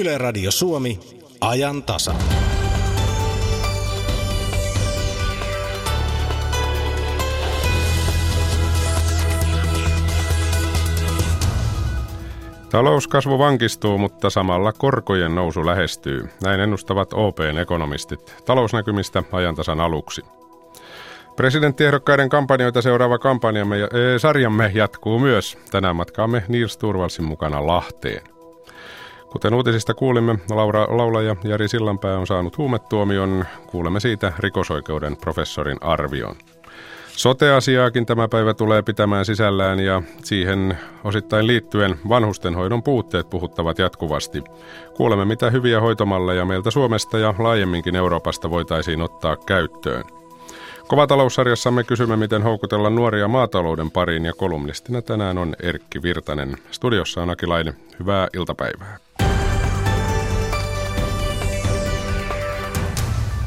Yle Radio Suomi, Ajantasa. Talouskasvu vankistuu, mutta samalla korkojen nousu lähestyy. Näin ennustavat OP:n ekonomistit. Talousnäkymistä Ajantasan aluksi. Presidenttiehdokkaiden kampanjoita seuraava sarjamme jatkuu myös. Tänään matkaamme Nils Torvaldsin mukana Lahteen. Kuten uutisista kuulimme, laulaja Jari Sillanpää on saanut huumetuomion. Kuulemme siitä rikosoikeuden professorin arvion. Sote-asiaakin tämä päivä tulee pitämään sisällään ja siihen osittain liittyen vanhustenhoidon puutteet puhuttavat jatkuvasti. Kuulemme, mitä hyviä hoitomalleja meiltä Suomesta ja laajemminkin Euroopasta voitaisiin ottaa käyttöön. Kovataloussarjassamme kysymme, miten houkutella nuoria maatalouden pariin, ja kolumnistina tänään on Erkki Virtanen. Studiossa on Aki Laine. Hyvää iltapäivää.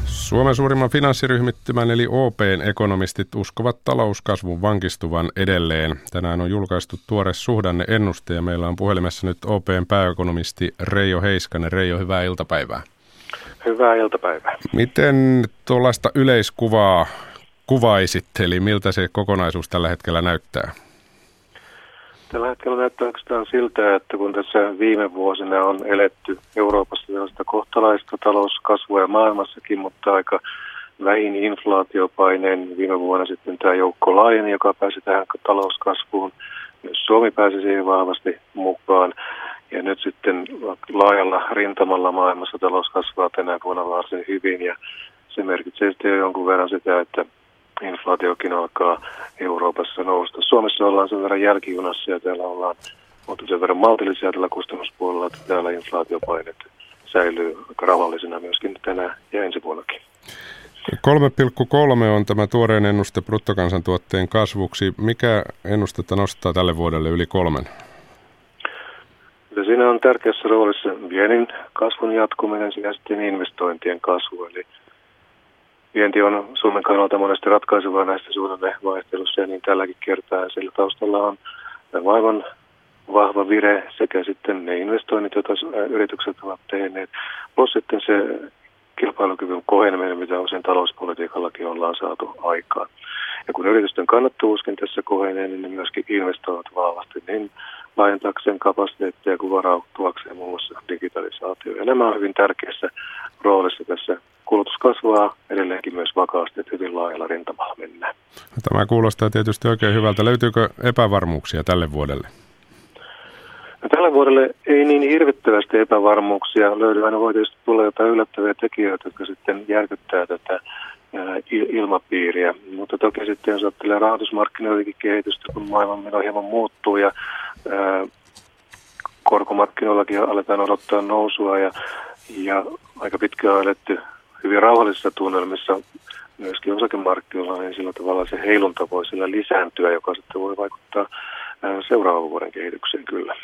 Suomen suurimman finanssiryhmittymän eli OP:n ekonomistit uskovat talouskasvun vankistuvan edelleen. Tänään on julkaistu tuore suhdanneennuste ja meillä on puhelimessa nyt OP:n pääekonomisti Reijo Heiskanen. Reijo, hyvää iltapäivää. Hyvää iltapäivää. Miten tuollaista yleiskuvaa kuvaisit, eli miltä se kokonaisuus tällä hetkellä näyttää? Tällä hetkellä näyttää oikeastaan siltä, että kun tässä viime vuosina on eletty Euroopassa sellaista kohtalaista talouskasvua ja maailmassakin, mutta aika vähin inflaatiopaineen, viime vuonna sitten tämä joukko laajeni, joka pääsi tähän talouskasvuun. Myös Suomi pääsi siihen vahvasti mukaan. Ja nyt sitten laajalla rintamalla maailmassa talous kasvaa tänä vuonna varsin hyvin, ja se merkitsee sitten jo jonkun verran sitä, että inflaatiokin alkaa Euroopassa nousta. Suomessa ollaan sen verran jälkijunassa ja täällä ollaan oltu sen verran maltillisia tällä kustannuspuolella, että täällä inflaatiopainet säilyy ravallisena myöskin tänä ja ensi vuonnakin. 3,3 on tämä tuoreen ennuste bruttokansantuotteen kasvuksi. Mikä ennustetta nostaa tälle vuodelle yli 3? Siinä on tärkeässä roolissa viennin kasvun jatkuminen ja sitten investointien kasvu. Eli vienti on Suomen kannalta monesti ratkaisevaa näistä suhdannevaihtelussa, ja niin tälläkin kertaa. Sillä taustalla on aivan vahva vire sekä sitten ne investoinnit, joita yritykset ovat tehneet, plus sitten se kilpailukyvyn koheneminen, mitä usein talouspolitiikallakin ollaan saatu aikaan. Ja kun yritysten kannattavuuskin tässä kohenee, niin ne myöskin investoivat vahvasti niin laajentakseen kapasiteettia kuin varautuakseen muun muassa digitalisaatioon. Ja nämä on hyvin tärkeässä roolissa tässä. Kulutus kasvaa edelleenkin myös vakaasti, että hyvin laajalla rintamalla mennään. Tämä kuulostaa tietysti oikein hyvältä. Löytyykö epävarmuuksia tälle vuodelle? No, tälle vuodelle ei niin hirvittävästi epävarmuuksia löydy. Aina voi tietysti tulla jotain yllättäviä tekijöitä, jotka sitten järkyttää tätä ilmapiiriä. Mutta toki sitten jos ajattelee rahoitusmarkkinoidenkin kehitystä, kun maailmanmeno hieman muuttuu ja korkomarkkinoillakin aletaan odottaa nousua, ja aika pitkään on eletty hyvin rauhallisissa tunnelmissa myöskin osakemarkkinoilla, niin sillä tavalla se heilunta voi sillä lisääntyä, joka sitten voi vaikuttaa seuraavan vuoden kehitykseen kyllä.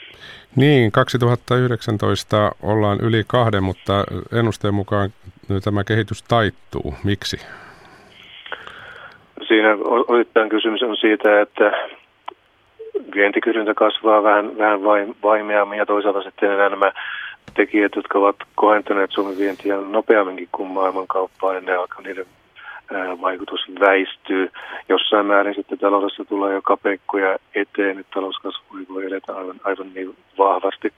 Niin, 2019 ollaan yli 2, mutta ennusteen mukaan tämä kehitys taittuu. Miksi? Siinä osittain kysymys on siitä, että vientikysyntä kasvaa vähän vaimeammin, ja toisaalta sitten enää nämä tekijät, jotka ovat kohentaneet Suomen vientiä nopeamminkin kuin maailmankauppaa, niin niiden vaikutus väistyy. Jossain määrin sitten taloudessa tulee jo kapeikkoja eteen, että talouskasvu ei voi edetä aivan niin vahvasti.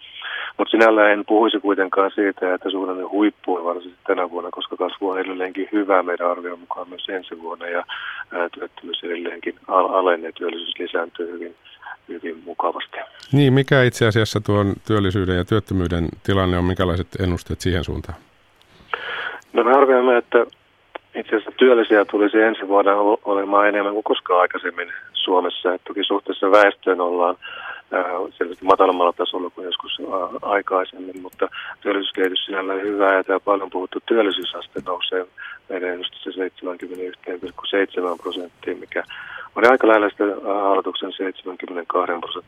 Mutta sinällään en puhuisi kuitenkaan siitä, että suhdanne huippu on varsinkin tänä vuonna, koska kasvu on edelleenkin hyvä meidän arvion mukaan myös ensi vuonna, ja työttömyys edelleenkin alenee, työllisyys lisääntyy hyvin mukavasti. Niin, mikä itse asiassa tuon työllisyyden ja työttömyyden tilanne on, minkälaiset ennusteet siihen suuntaan? No, me arvioimme, että itse asiassa työllisiä tulisi ensi vuonna olemaan enemmän kuin koskaan aikaisemmin Suomessa. Et toki suhteessa väestöön ollaan selvästi matalammalla tasolla kuin joskus aikaisemmin, mutta työllisyyskehitys sinällä on hyvä, ja tämä paljon puhuttu työllisyysaste nousee meidän ennustassa 71,7%, mikä on aika lähellä sitä hallituksen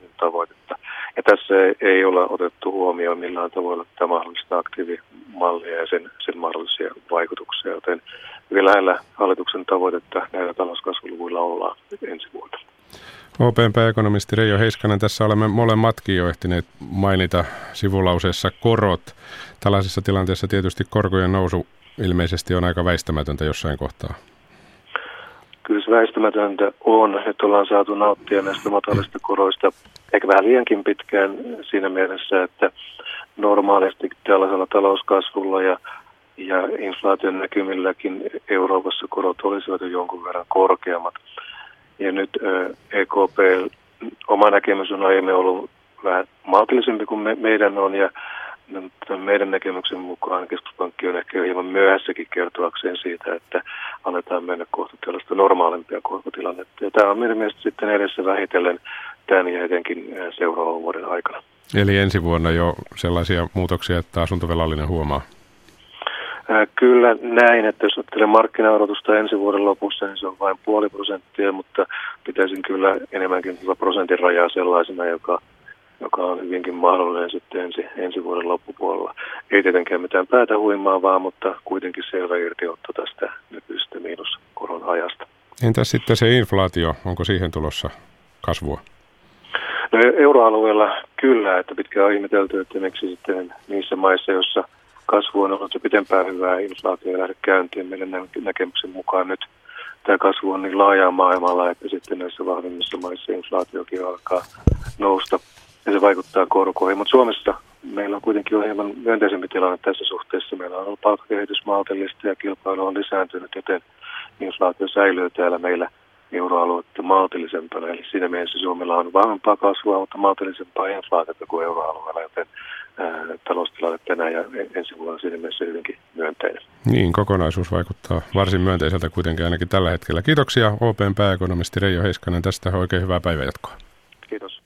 72% tavoitetta. Ja tässä ei ole otettu huomioon millään tavalla tätä mahdollista aktiivimallia ja sen mahdollisia vaikutuksia, joten hyvin lähellä hallituksen tavoitetta näillä talouskasvuluvuilla ollaan ensi vuonna. OP:n pääekonomisti Reijo Heiskanen, tässä olemme molemmatkin jo ehtineet mainita sivulauseessa korot. Tällaisessa tilanteessa tietysti korkojen nousu ilmeisesti on aika väistämätöntä jossain kohtaa. Kyllä se väistämätöntä on. Nyt ollaan saatu nauttia näistä matalista koroista, eikä vähän liiankin pitkään siinä mielessä, että normaalisti tällaisella talouskasvulla ja inflaation näkymilläkin Euroopassa korot olisivat jo jonkun verran korkeammat. Ja nyt EKP, oma näkemys on aiemmin ollut vähän maltillisempi kuin meidän on, ja meidän näkemyksen mukaan keskuspankki on ehkä hieman myöhässäkin kertoakseen siitä, että annetaan mennä kohti tällaista normaalimpia korkotilannetta. Ja tämä on meidän mielestä sitten edessä vähitellen tämän ja etenkin seuraavan vuoden aikana. Eli ensi vuonna jo sellaisia muutoksia, että asuntovelallinen huomaa? Kyllä näin, että jos ajattelee markkinaodotusta ensi vuoden lopussa, niin se on vain 0,5%, mutta pitäisin kyllä enemmänkin prosentin rajaa sellaisena, joka on hyvinkin mahdollinen sitten ensi vuoden loppupuolella. Ei tietenkään mitään päätä huimaavaa, mutta kuitenkin selvä irtiotto tästä nykyistä miinuskoron ajasta. Entäs sitten se inflaatio, onko siihen tulossa kasvua? No euroalueella kyllä, että pitkään on ihmetelty, että miksi sitten niissä maissa, joissa kasvu on ollut se pitempään hyvää, inflaatio ei lähde käyntiin. Meidän näkemyksen mukaan nyt tämä kasvu on niin laajaa maailmalla, että sitten näissä vahvimmissa maissa inflaatiokin alkaa nousta. Ja se vaikuttaa korkoihin, mutta Suomessa meillä on kuitenkin hieman myönteisempi tilanne tässä suhteessa. Meillä on ollut palkkakehitys maltillista ja kilpailu on lisääntynyt, joten inflaatio säilyy täällä meillä euroaluetta maltillisempana. Eli siinä mielessä Suomella on vahvempaa kasvua, mutta maltillisempaa inflaatiota kuin euroalueella, joten taloustilanne tänään ja ensi vuonna siinä mielessä hyvinkin myönteinen. Niin, kokonaisuus vaikuttaa varsin myönteiseltä kuitenkin ainakin tällä hetkellä. Kiitoksia OP:n pääekonomisti Reijo Heiskanen tästä. Oikein hyvää päivänjatkoa. Kiitos.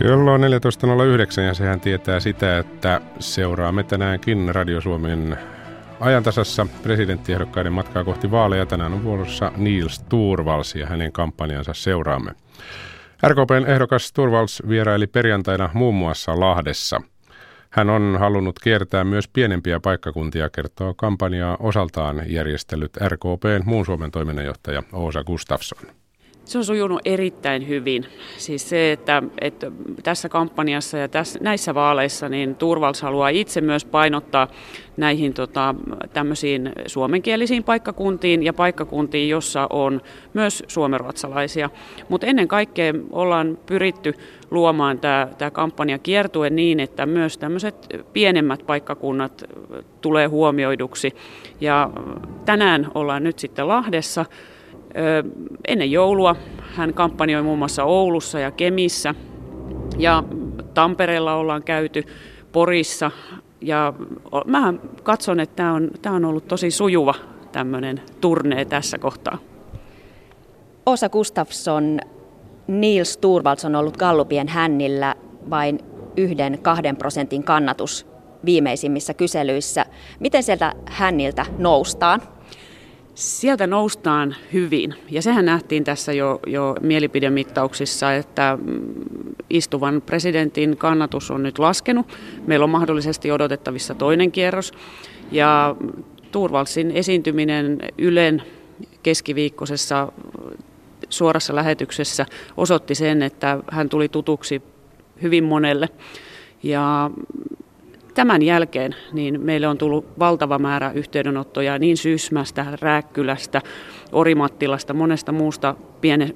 Kello on 14.09 ja sehän tietää sitä, että seuraamme tänäänkin Radio Suomen Ajantasassa presidenttiehdokkaiden matkaa kohti vaaleja. Tänään on vuorossa Nils Torvalds ja hänen kampanjansa seuraamme. RKP:n ehdokas Torvalds vieraili perjantaina muun muassa Lahdessa. Hän on halunnut kiertää myös pienempiä paikkakuntia, kertoo kampanjaa osaltaan järjestellyt RKP:n muun Suomen toiminnanjohtaja Åsa Gustafsson. Se on sujunut erittäin hyvin. Siis se, että tässä kampanjassa ja näissä vaaleissa niin Torvalds haluaa itse myös painottaa näihin tämmöisiin suomenkielisiin paikkakuntiin ja paikkakuntiin, jossa on myös suomenruotsalaisia. Mutta ennen kaikkea ollaan pyritty luomaan tämä kampanja kiertue niin, että myös tämmöiset pienemmät paikkakunnat tulee huomioiduksi. Ja tänään ollaan nyt sitten Lahdessa. Ennen joulua hän kampanjoi muun muassa Oulussa ja Kemissä ja Tampereella ollaan käyty, Porissa, ja mä katson, että tämä on ollut tosi sujuva tämmöinen turnee tässä kohtaa. Åsa Gustafsson, Nils Torvalds on ollut gallupien hännillä vain 1-2% kannatus viimeisimmissä kyselyissä. Miten sieltä hänniltä noustaan? Sieltä noustaan hyvin, ja sehän nähtiin tässä jo mielipidemittauksissa, että istuvan presidentin kannatus on nyt laskenut. Meillä on mahdollisesti odotettavissa toinen kierros, ja Torvaldsin esiintyminen Ylen keskiviikkoisessa suorassa lähetyksessä osoitti sen, että hän tuli tutuksi hyvin monelle, ja tämän jälkeen niin meille on tullut valtava määrä yhteydenottoja niin Sysmästä, Rääkkylästä, Orimattilasta, monesta muusta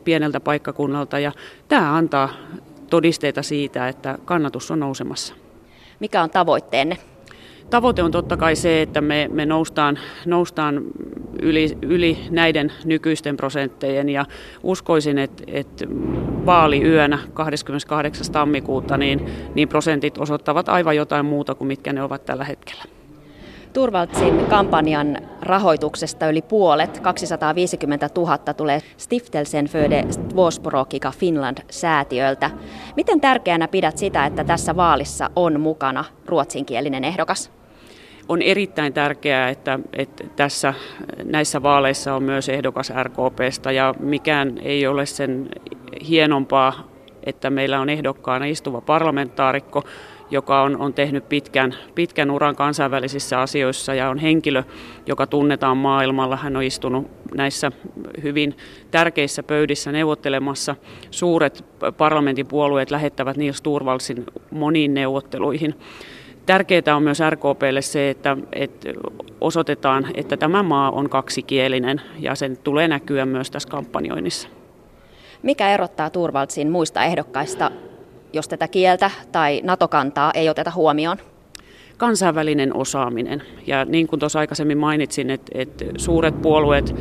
pieneltä paikkakunnalta. Ja tämä antaa todisteita siitä, että kannatus on nousemassa. Mikä on tavoitteenne? Tavoite on totta kai se, että me noustaan yli näiden nykyisten prosenttejen, ja uskoisin, että vaaliyönä 28. tammikuuta niin prosentit osoittavat aivan jotain muuta kuin mitkä ne ovat tällä hetkellä. Torvaldsin kampanjan rahoituksesta yli puolet, 250 000, tulee Stiftelsen för det tvåspråkiga Finland-säätiöltä. Miten tärkeänä pidät sitä, että tässä vaalissa on mukana ruotsinkielinen ehdokas? On erittäin tärkeää, että näissä vaaleissa on myös ehdokas RKP:stä, ja mikään ei ole sen hienompaa että meillä on ehdokkaana istuva parlamentaarikko, joka on tehnyt pitkän uran kansainvälisissä asioissa ja on henkilö, joka tunnetaan maailmalla. Hän on istunut näissä hyvin tärkeissä pöydissä neuvottelemassa. Suuret parlamentin puolueet lähettävät Nils Torvaldsin moniin neuvotteluihin. Tärkeää on myös RKP:lle se, että osoitetaan, että tämä maa on kaksikielinen ja sen tulee näkyä myös tässä kampanjoinnissa. Mikä erottaa Torvaldsin muista ehdokkaista, jos tätä kieltä tai NATO-kantaa ei oteta huomioon? Kansainvälinen osaaminen. Ja niin kuin tuossa aikaisemmin mainitsin, että suuret puolueet,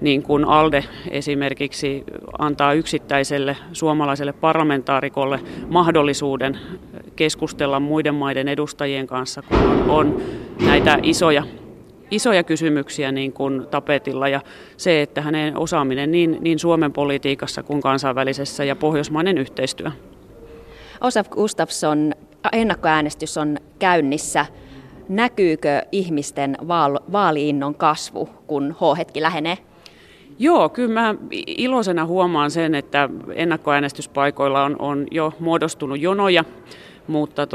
niin kuin ALDE esimerkiksi, antaa yksittäiselle suomalaiselle parlamentaarikolle mahdollisuuden keskustella muiden maiden edustajien kanssa, kun on näitä isoja kysymyksiä niin kuin tapetilla, ja se, että hänen osaaminen niin Suomen politiikassa kuin kansainvälisessä ja pohjoismainen yhteistyö. Olof Gustafsson, ennakkoäänestys on käynnissä. Näkyykö ihmisten vaaliinnon kasvu, kun H-hetki lähenee? Joo, kyllä mä iloisena huomaan sen, että ennakkoäänestyspaikoilla on jo muodostunut jonoja, mutta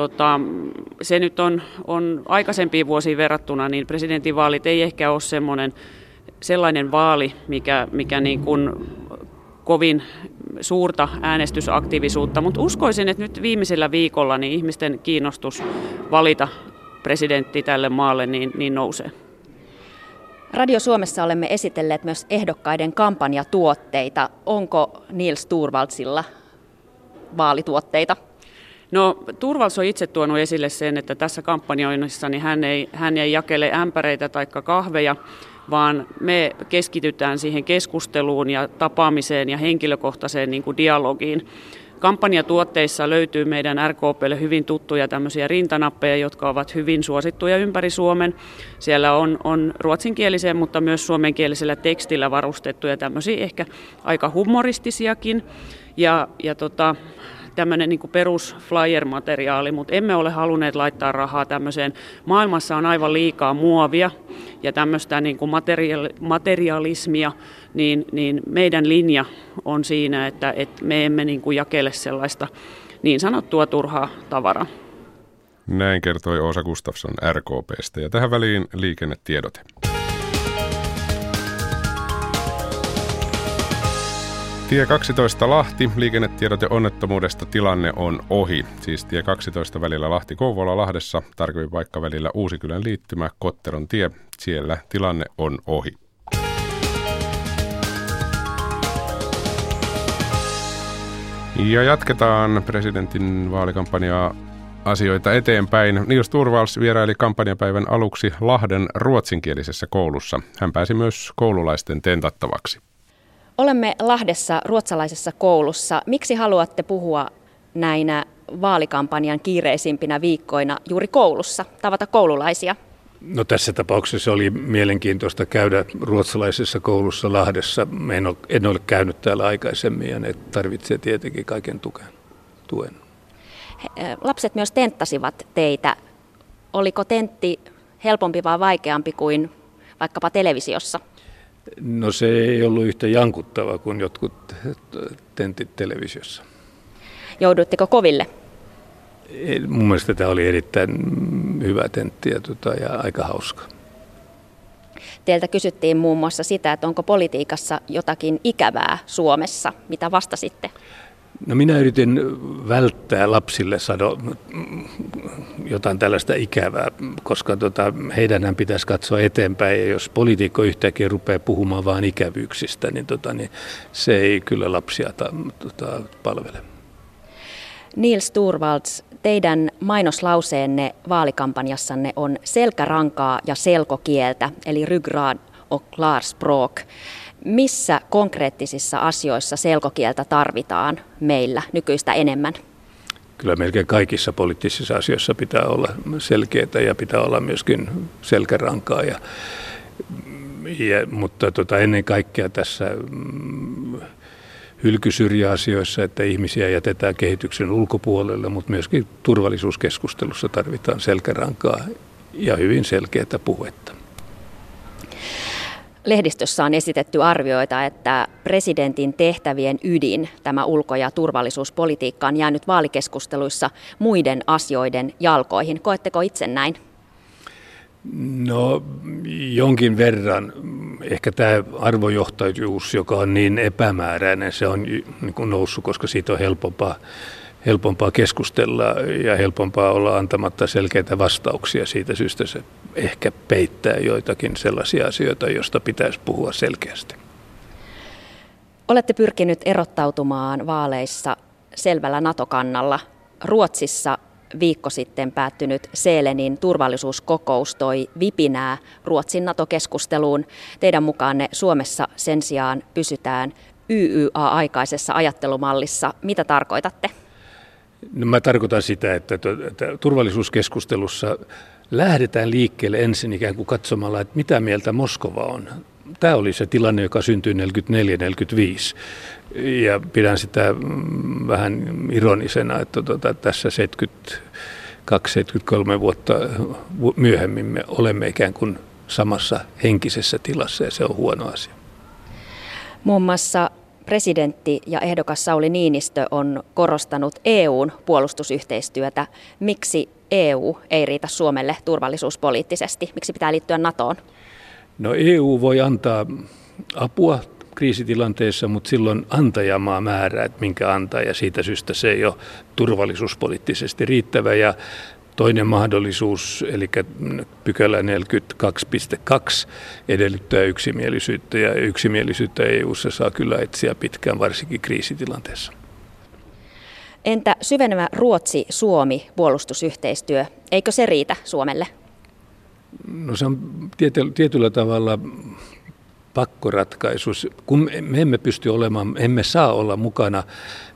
se nyt on aikaisempiin vuosiin verrattuna, niin presidentinvaalit ei ehkä ole sellainen vaali, mikä niin kuin kovin suurta äänestysaktiivisuutta, mutta uskoisin, että nyt viimeisellä viikolla niin ihmisten kiinnostus valita presidentti tälle maalle niin nousee. Radio Suomessa olemme esitelleet myös ehdokkaiden kampanjatuotteita. Onko Nils Torvaldsilla vaalituotteita? No, Torvalds on itse tuonut esille sen, että tässä kampanjoinnissa niin hän ei jakele ämpäreitä tai kahveja, vaan me keskitytään siihen keskusteluun ja tapaamiseen ja henkilökohtaiseen niin kuin dialogiin. Kampanjatuotteissa löytyy meidän RKP:lle hyvin tuttuja tämmöisiä rintanappeja, jotka ovat hyvin suosittuja ympäri Suomen. Siellä on ruotsinkieliseen, mutta myös suomenkielisellä tekstillä varustettuja tämmöisiä ehkä aika humoristisiakin ja tämmöinen niin kuin perus flyer-materiaali, mutta emme ole halunneet laittaa rahaa tämmöiseen. Maailmassa on aivan liikaa muovia ja tämmöistä niin kuin materialismia, niin meidän linja on siinä, että me emme niin kuin jakele sellaista niin sanottua turhaa tavaraa. Näin kertoi Åsa Gustafsson RKP:stä, ja tähän väliin liikennetiedote. Tie 12 Lahti, liikennetiedote onnettomuudesta, tilanne on ohi. Siis tie 12 välillä Lahti-Kouvola Lahdessa, tarkempi paikka välillä Uusikylän liittymä, Kotteron tie, siellä tilanne on ohi. Ja jatketaan presidentin vaalikampanjaa asioita eteenpäin. Nils Torvalds vieraili kampanjapäivän aluksi Lahden ruotsinkielisessä koulussa. Hän pääsi myös koululaisten tentattavaksi. Olemme Lahdessa ruotsalaisessa koulussa. Miksi haluatte puhua näinä vaalikampanjan kiireisimpinä viikkoina juuri koulussa, tavata koululaisia? No, tässä tapauksessa oli mielenkiintoista käydä ruotsalaisessa koulussa Lahdessa. En ole käynyt täällä aikaisemmin, ja ne tarvitsee tietenkin kaiken tuen. Lapset myös tenttasivat teitä. Oliko tentti helpompi vai vaikeampi kuin vaikkapa televisiossa? No, se ei ollut yhtä jankuttava kuin jotkut tentit televisiossa. Jouduitteko koville? Mun mielestä tämä oli erittäin hyvä tentti ja aika hauska. Teiltä kysyttiin muun muassa sitä, että onko politiikassa jotakin ikävää Suomessa. Mitä vastasitte? No, minä yritin välttää lapsille sanoa jotain tällaista ikävää, koska heidänhän pitäisi katsoa eteenpäin, ja jos poliitikko yhtäkkiä rupeaa puhumaan vain ikävyyksistä, niin se ei kyllä lapsia palvele. Nils Torvalds, teidän mainoslauseenne vaalikampanjassanne on selkärankaa ja selkokieltä, eli ryggrad och klarspråk. Missä konkreettisissa asioissa selkokieltä tarvitaan meillä nykyistä enemmän? Kyllä melkein kaikissa poliittisissa asioissa pitää olla selkeää ja pitää olla myöskin selkärankaa. Mutta ennen kaikkea tässä hylkysyrjäasioissa, että ihmisiä jätetään kehityksen ulkopuolelle, mutta myöskin turvallisuuskeskustelussa tarvitaan selkärankaa ja hyvin selkeää puhetta. Lehdistössä on esitetty arvioita, että presidentin tehtävien ydin, tämä ulko- ja turvallisuuspolitiikka, on jäänyt vaalikeskusteluissa muiden asioiden jalkoihin. Koetteko itse näin? No jonkin verran. Ehkä tämä arvojohtajuus, joka on niin epämääräinen, se on niin noussut, koska siitä on helpompaa keskustella ja helpompaa olla antamatta selkeitä vastauksia. Siitä syystä se ehkä peittää joitakin sellaisia asioita, joista pitäisi puhua selkeästi. Olette pyrkinyt erottautumaan vaaleissa selvällä NATO-kannalla. Ruotsissa viikko sitten päättynyt Selenin turvallisuuskokous toi vipinää Ruotsin NATO-keskusteluun. Teidän mukaanne Suomessa sen sijaan pysytään YYA-aikaisessa ajattelumallissa. Mitä tarkoitatte? No, mä tarkoitan sitä, että turvallisuuskeskustelussa lähdetään liikkeelle ensin ikään kuin katsomalla, että mitä mieltä Moskova on. Tämä oli se tilanne, joka syntyi 1944-1945, ja pidän sitä vähän ironisena, että tässä 72-73 vuotta myöhemmin me olemme ikään kuin samassa henkisessä tilassa, ja se on huono asia. Muun muassa presidentti ja ehdokas Sauli Niinistö on korostanut EU:n puolustusyhteistyötä. Miksi EU ei riitä Suomelle turvallisuuspoliittisesti? Miksi pitää liittyä NATOon? No EU voi antaa apua kriisitilanteessa, mutta silloin antajamaa määrää, että minkä antaa, ja siitä syystä se ei ole turvallisuuspoliittisesti riittävä. Ja toinen mahdollisuus, eli pykälä 42.2, edellyttää yksimielisyyttä, ja yksimielisyyttä EU:ssa saa kyllä etsiä pitkään, varsinkin kriisitilanteessa. Entä syvenevä Ruotsi-Suomi-puolustusyhteistyö? Eikö se riitä Suomelle? No se on tietyllä tavalla pakkoratkaisu. Kun me emme pysty olemaan, emme saa olla mukana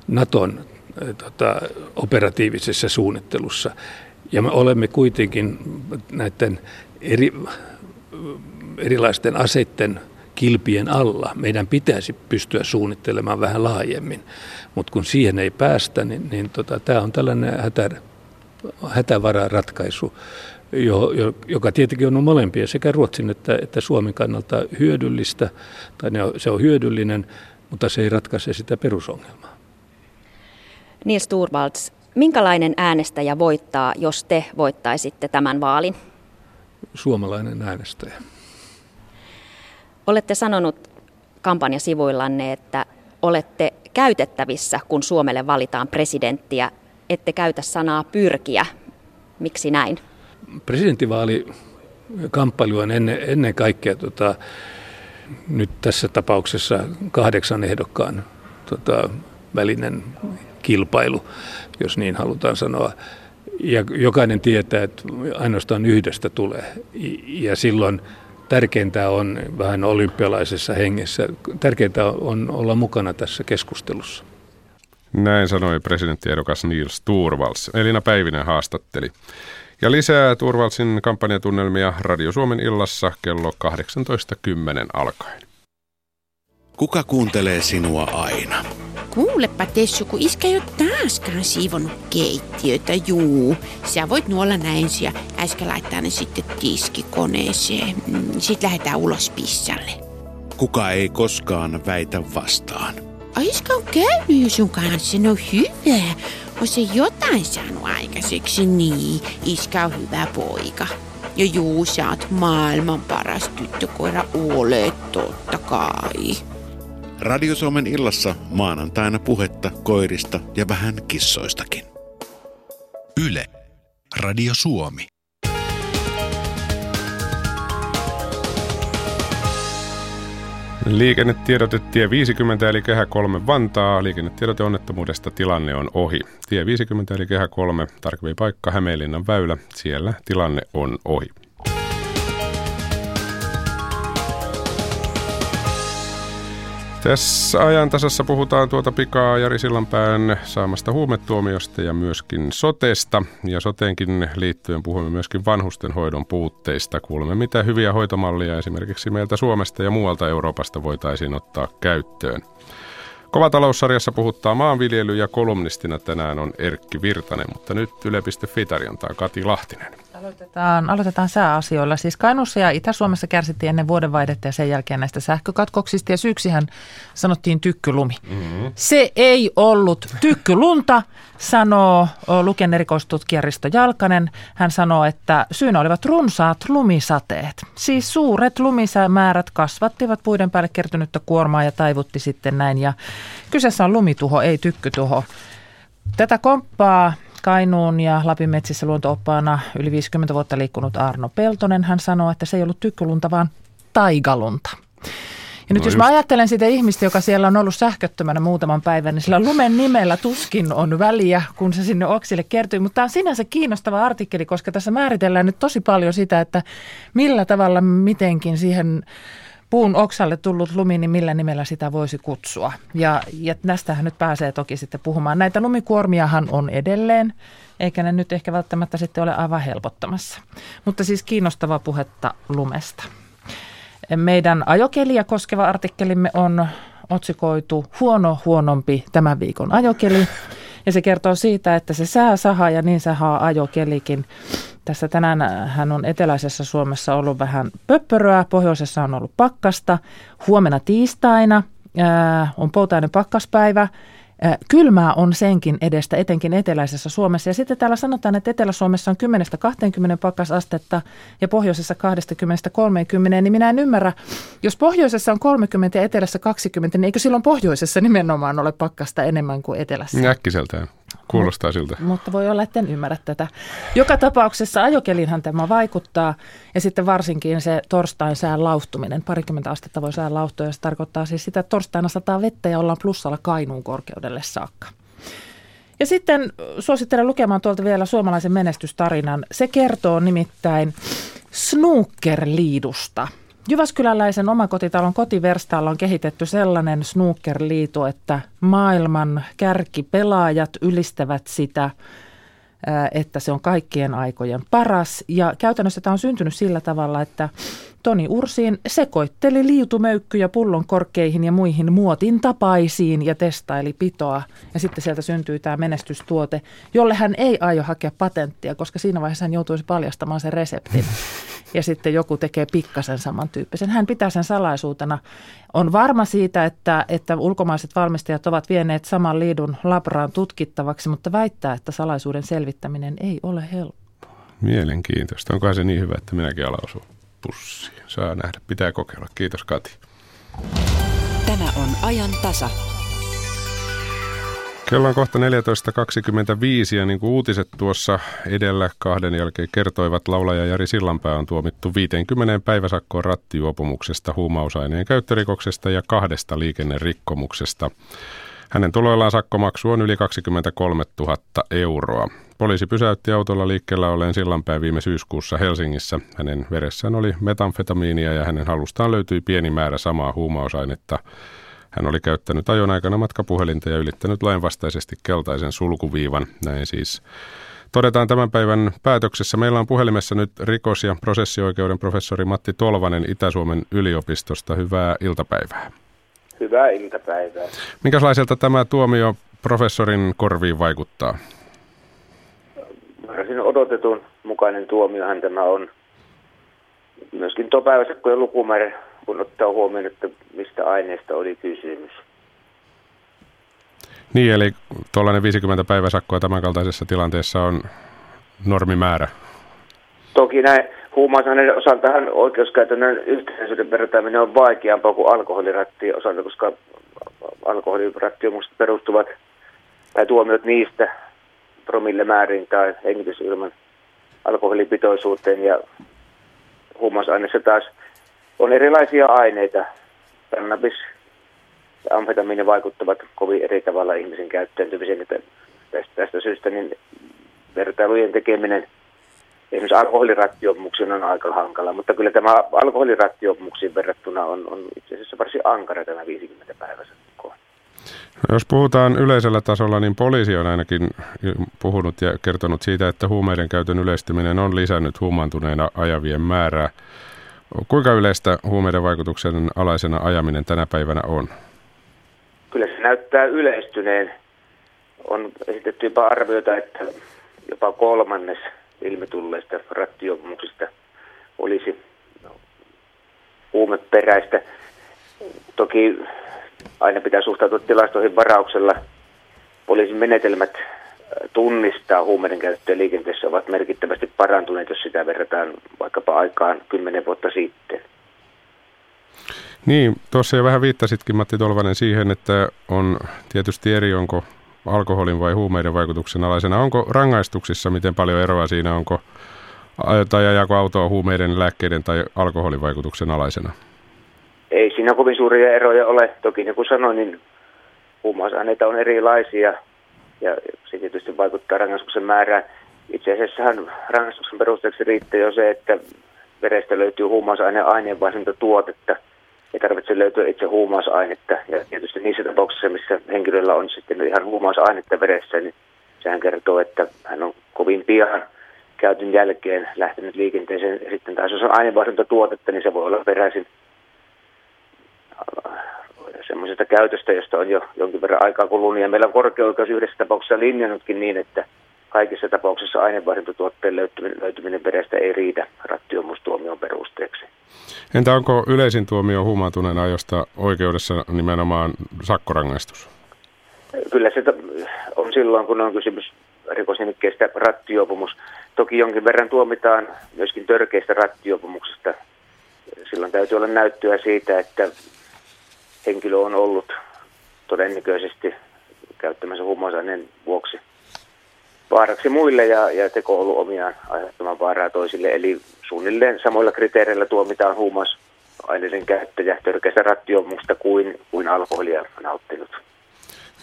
NATOn operatiivisessa suunnittelussa. Ja me olemme kuitenkin näiden erilaisten aseiden kilpien alla. Meidän pitäisi pystyä suunnittelemaan vähän laajemmin, mutta kun siihen ei päästä, niin tämä on tällainen hätävararatkaisu, joka tietenkin on molempia sekä Ruotsin että Suomen kannalta hyödyllistä, tai se on hyödyllinen, mutta se ei ratkaise sitä perusongelmaa. Nils Torvalds, minkälainen äänestäjä voittaa, jos te voittaisitte tämän vaalin? Suomalainen äänestäjä. Olette sanonut kampanjasivuillanne, että olette käytettävissä, kun Suomelle valitaan presidenttiä. Ette käytä sanaa pyrkiä. Miksi näin? Presidentinvaalikamppailu on ennen kaikkea nyt tässä tapauksessa 8 ehdokkaan välinen kilpailu, jos niin halutaan sanoa. Ja jokainen tietää, että ainoastaan yhdestä tulee. Ja silloin tärkeintä on vähän olympialaisessa hengessä. Tärkeintä on olla mukana tässä keskustelussa. Näin sanoi presidenttiehdokas Nils Torvalds. Elina Päivinen haastatteli. Ja lisää Torvaldsin kampanjatunnelmia Radio Suomen illassa kello 18.10 alkaen. Kuka kuuntelee sinua aina? Kuulepa Tessu, kun iskä ei ole taaskaan siivonut keittiötä, juu. Sä voit nuolla näin ja äsken laittaa ne sitten tiskikoneeseen. Sitten lähdetään ulos pissalle. Kuka ei koskaan väitä vastaan? Ai iskä on käynyt jo sun kanssa, no hyvä. On se jotain saanut aikaiseksi, niin iskä on hyvä poika. Ja juu, sä oot maailman paras tyttökoira, olet totta kai. Radio Suomen illassa maanantaina puhetta koirista ja vähän kissoistakin. Yle. Radio Suomi. Liikennetiedote tie 50 eli kehä 3 Vantaa. Liikennetiedote onnettomuudesta, tilanne on ohi. Tie 50 eli kehä 3, tarkempi paikka Hämeenlinnan väylä. Siellä tilanne on ohi. Tässä ajantasassa puhutaan tuota pikaa Jari Sillanpään saamasta huumetuomiosta ja myöskin sotesta. Ja soteenkin liittyen puhumme myöskin vanhustenhoidon puutteista. Kuulemme, mitä hyviä hoitomallia esimerkiksi meiltä Suomesta ja muualta Euroopasta voitaisiin ottaa käyttöön. Kovataloussarjassa puhuttaa maanviljely, ja kolumnistina tänään on Erkki Virtanen, mutta nyt Yle.fi tarjontaa Kati Lahtinen. Aloitetaan sääasioilla. Siis Kainuussa ja Itä-Suomessa kärsittiin ennen vuodenvaihdetta ja sen jälkeen näistä sähkökatkoksista ja syyksihän sanottiin tykkylumi. Mm-hmm. Se ei ollut tykkylunta, sanoo Luken erikoistutkija Risto Jalkanen. Hän sanoo, että syynä olivat runsaat lumisateet. Siis suuret lumimäärät kasvattivat puiden päälle kertynyttä kuormaa ja taivutti sitten näin. Ja kyseessä on lumituho, ei tykkytuho. Tätä komppaa Kainuun ja Lapin metsissä luonto-oppaana yli 50 vuotta liikkunut Arno Peltonen. Hän sanoo, että se ei ollut tykkylunta, vaan taigalunta. Ja nyt jos mä ajattelen sitä ihmistä, joka siellä on ollut sähköttömänä muutaman päivän, niin sillä lumen nimellä tuskin on väliä, kun se sinne oksille kertyy. Mutta tämä on sinänsä kiinnostava artikkeli, koska tässä määritellään nyt tosi paljon sitä, että millä tavalla mitenkin siihen puun oksalle tullut lumi, niin millä nimellä sitä voisi kutsua. Ja nästähän nyt pääsee toki sitten puhumaan. Näitä lumikuormiahan on edelleen, eikä ne nyt ehkä välttämättä sitten ole aivan helpottamassa. Mutta siis kiinnostavaa puhetta lumesta. Meidän ajokeliä koskeva artikkelimme on otsikoitu Huono huonompi tämän viikon ajokeli. Ja se kertoo siitä, että se sää sahaa ja niin sahaa ajokelikin. Tässä tänään hän on eteläisessä Suomessa ollut vähän pöppöröä, pohjoisessa on ollut pakkasta. Huomenna tiistaina on poutainen pakkaspäivä. Kylmää on senkin edestä, etenkin eteläisessä Suomessa. Ja sitten täällä sanotaan, että Etelä-Suomessa on 10-20 pakkasastetta ja pohjoisessa 20-30. Niin minä en ymmärrä, jos pohjoisessa on 30 ja etelässä 20, niin eikö silloin pohjoisessa nimenomaan ole pakkasta enemmän kuin etelässä? Äkkiseltään. Kuulostaa siltä. Mutta voi olla, etten ymmärrä tätä. Joka tapauksessa ajokelinhan tämä vaikuttaa ja sitten varsinkin se torstain sään lauhtuminen. Parikymmentä astetta voi sään lauhtua ja se tarkoittaa siis sitä, että torstaina sataa vettä ja ollaan plussalla Kainuun korkeudelle saakka. Ja sitten suosittelen lukemaan tuolta vielä suomalaisen menestystarinan. Se kertoo nimittäin snookerliidusta. Jyväskyläläisen omakotitalon kotiverstaalla on kehitetty sellainen snookerliitu, että maailman kärkipelaajat ylistävät sitä, että se on kaikkien aikojen paras. Ja käytännössä tämä on syntynyt sillä tavalla, että Toni Ursin sekoitteli liutumöykkyjä pullon korkeihin ja muihin muotin tapaisiin ja testaili pitoa. Ja sitten sieltä syntyy tämä menestystuote, jolle hän ei aio hakea patenttia, koska siinä vaiheessa hän joutuisi paljastamaan sen reseptin. Ja sitten joku tekee pikkasen samantyyppisen. Hän pitää sen salaisuutena. On varma siitä, että ulkomaiset valmistajat ovat vieneet saman liidun labraan tutkittavaksi, mutta väittää, että salaisuuden selvittäminen ei ole helppoa. Mielenkiintoista. Onkohan se niin hyvä, että minäkin alan osua pussiin. Saa nähdä. Pitää kokeilla. Kiitos Kati. Tämä on ajan tasa. Kello on kohta 14.25 ja niin kuin uutiset tuossa edellä kahden jälkeen kertoivat, laulaja Jari Sillanpää on tuomittu 50 päiväsakkoon rattijuopumuksesta, huumausaineen käyttörikoksesta ja 2 liikennerikkomuksesta. Hänen tuloillaan sakkomaksu on yli 23 000 euroa. Poliisi pysäytti autolla liikkeellä olleen Sillanpää viime syyskuussa Helsingissä. Hänen veressään oli metamfetamiinia ja hänen halustaan löytyi pieni määrä samaa huumausainetta. Hän oli käyttänyt ajon aikana matkapuhelinta ja ylittänyt lainvastaisesti keltaisen sulkuviivan. Näin siis todetaan tämän päivän päätöksessä. Meillä on puhelimessa nyt rikos- ja prosessioikeuden professori Matti Tolvanen Itä-Suomen yliopistosta. Hyvää iltapäivää. Hyvää iltapäivää. Minkälaiselta tämä tuomio professorin korviin vaikuttaa? Varsin odotetun mukainen tuomiohan tämä on. Myöskin tuo päiväsakkojen lukumäärä, kun ottaa huomioon, että mistä aineesta oli kysymys. Niin, eli tuollainen 50 päiväsakkoa tämänkaltaisessa tilanteessa on normimäärä. Toki näin huumausaineiden osaltahan oikeuskäytännön yhteisyyden vertaaminen on vaikeampaa kuin alkoholirattien osalta, koska alkoholirattiomuksista perustuvat tai tuomiot niistä promillemäärin tai hengitysilman alkoholipitoisuuteen ja huumausaineissa taas on erilaisia aineita. Kannabis ja amfetamiini vaikuttavat kovin eri tavalla ihmisen käyttäytymiseen. Tästä syystä niin vertailujen tekeminen esimerkiksi alkoholirattijuopumuksiin on aika hankala, mutta kyllä tämä alkoholirattijuopumuksiin verrattuna on itse asiassa varsin ankara tämä 50 päiväsakkoa. Jos puhutaan yleisellä tasolla, niin poliisi on ainakin puhunut ja kertonut siitä, että huumeiden käytön yleistyminen on lisännyt huumaantuneena ajavien määrää. Kuinka yleistä huumeiden vaikutuksen alaisena ajaminen tänä päivänä on? Kyllä se näyttää yleistyneen. On esitetty jopa arvioita, että jopa kolmannes ilmi tulleista rattijuopumuksista olisi huumeperäistä. Toki aina pitää suhtautua tilastoihin varauksella. Poliisin menetelmät tunnistaa huumeiden käyttöä liikenteessä ovat merkittävästi parantuneet, jos sitä verrataan vaikkapa aikaan 10 vuotta sitten. Niin, tuossa jo vähän viittasitkin, Matti Tolvanen, siihen, että on tietysti eri, onko alkoholin vai huumeiden vaikutuksen alaisena. Onko rangaistuksissa miten paljon eroa siinä, onko tai ajaako autoa huumeiden, lääkkeiden tai alkoholin vaikutuksen alaisena? Ei siinä kovin suuria eroja ole. Toki niin kuin sanoin, niin huumausaineita on erilaisia ja se tietysti vaikuttaa rangaistuksen määrään. Itse asiassahan rangaistuksen perusteeksi riittää jo se, että verestä löytyy huumausaineenvaihdunta tuotetta. Ei tarvitse löytyä itse huumausainetta, ja tietysti niissä tapauksissa, missä henkilöllä on sitten ihan huumausainetta veressä, niin sehän kertoo, että hän on kovin pian käytön jälkeen lähtenyt liikenteeseen. Sitten taas jos on aineenvaihdunta tuotetta, niin se voi olla peräisin semmoisesta käytöstä, josta on jo jonkin verran aikaa kulunut, ja meillä on korkea-oikeus yhdessä tapauksessa linjannutkin niin, että kaikissa tapauksissa aineenvaihduntuotteen löytyminen perästä ei riitä rattijuopumustuomion perusteeksi. Entä onko yleisin tuomio huumaantuneen ajosta oikeudessa nimenomaan sakkorangaistus? Kyllä se on silloin, kun on kysymys rikosnimikkeestä rattijuopumus. Toki jonkin verran tuomitaan myöskin törkeistä rattijuopumuksesta. Silloin täytyy olla näyttöä siitä, että henkilö on ollut todennäköisesti käyttämänsä huumausaineen vuoksi vaaraksi muille ja teko on ollut omiaan aiheuttamaan vaaraa toisille. Eli suunnilleen samoilla kriteereillä tuomitaan huumausaineiden käyttäjä törkeästä rattijuopumuksesta kuin alkoholia nauttinut.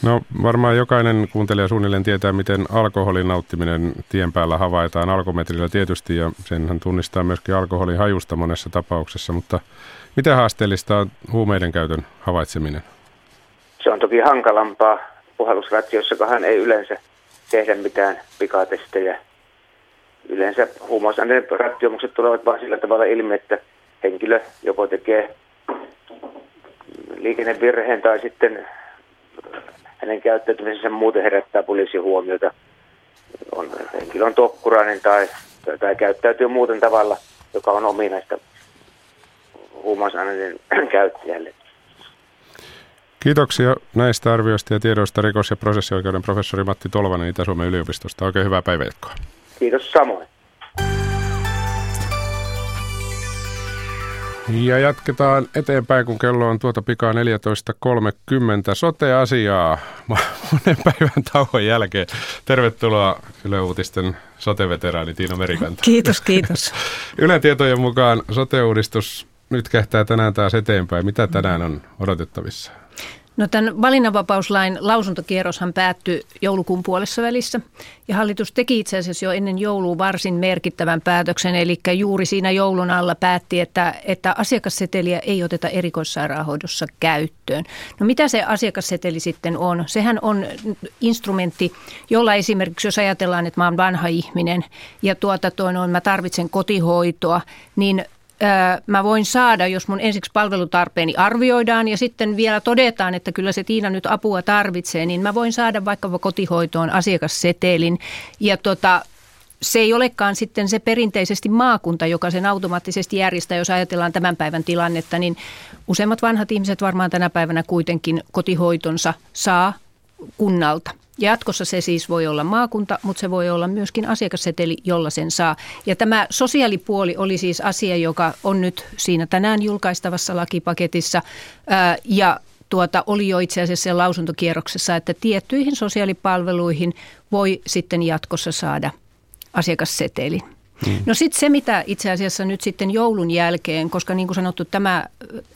No varmaan jokainen kuuntelija suunnilleen tietää, miten alkoholin nauttiminen tien päällä havaitaan alkometrillä tietysti, ja senhän tunnistaa myöskin alkoholin hajusta monessa tapauksessa, mutta mitä haasteellista on huumeiden käytön havaitseminen? Se on toki hankalampaa. Puhallusratioissakaan ei yleensä tehdä mitään pikatestejä. Yleensä huumausaineiden rattijuopumukset tulevat vain sillä tavalla ilmi, että henkilö joko tekee liikennevirheen tai sitten hänen käyttäytymisensä muuten herättää poliisin huomiota. Henkilö on tokkurainen tai käyttäytyy muuten tavalla, joka on ominaista huumausaineiden käyttäjälle. Kiitoksia näistä arvioista ja tiedoista rikos- ja prosessioikeuden professori Matti Tolvanen Itä-Suomen yliopistosta. Oikein hyvää päivänjatkoa. Kiitos samoin. Ja jatketaan eteenpäin, kun kello on tuota pikaa 14.30. Sote-asiaa monen päivän tauon jälkeen. Tervetuloa Yle Uutisten sote-veteraani Tiina Merikanto. Kiitos, kiitos. Ylen tietojen mukaan sote-uudistus nyt kähtää tänään taas eteenpäin. Mitä tänään on odotettavissa? No tämän valinnanvapauslain lausuntokierroshan päättyi joulukuun puolessa välissä, ja hallitus teki itse asiassa jo ennen joulua varsin merkittävän päätöksen, eli juuri siinä joulun alla päätti, että asiakasseteliä ei oteta erikoissairaanhoidossa käyttöön. No mitä se asiakasseteli sitten on? Sehän on instrumentti, jolla esimerkiksi jos ajatellaan, että mä oon vanha ihminen ja mä tarvitsen kotihoitoa, niin mä voin saada, jos mun ensiksi palvelutarpeeni arvioidaan ja sitten vielä todetaan, että kyllä se Tiina nyt apua tarvitsee, niin mä voin saada vaikka kotihoitoon asiakassetelin. Ja se ei olekaan sitten se perinteisesti maakunta, joka sen automaattisesti järjestää, jos ajatellaan tämän päivän tilannetta, niin useimmat vanhat ihmiset varmaan tänä päivänä kuitenkin kotihoitonsa saa kunnalta. Jatkossa se siis voi olla maakunta, mutta se voi olla myöskin asiakasseteli, jolla sen saa. Ja tämä sosiaalipuoli oli siis asia, joka on nyt siinä tänään julkaistavassa lakipaketissa ja oli jo itse asiassa sen lausuntokierroksessa, että tiettyihin sosiaalipalveluihin voi sitten jatkossa saada asiakasseteli. No sitten se, mitä itse asiassa nyt sitten joulun jälkeen, koska niin kuin sanottu, tämä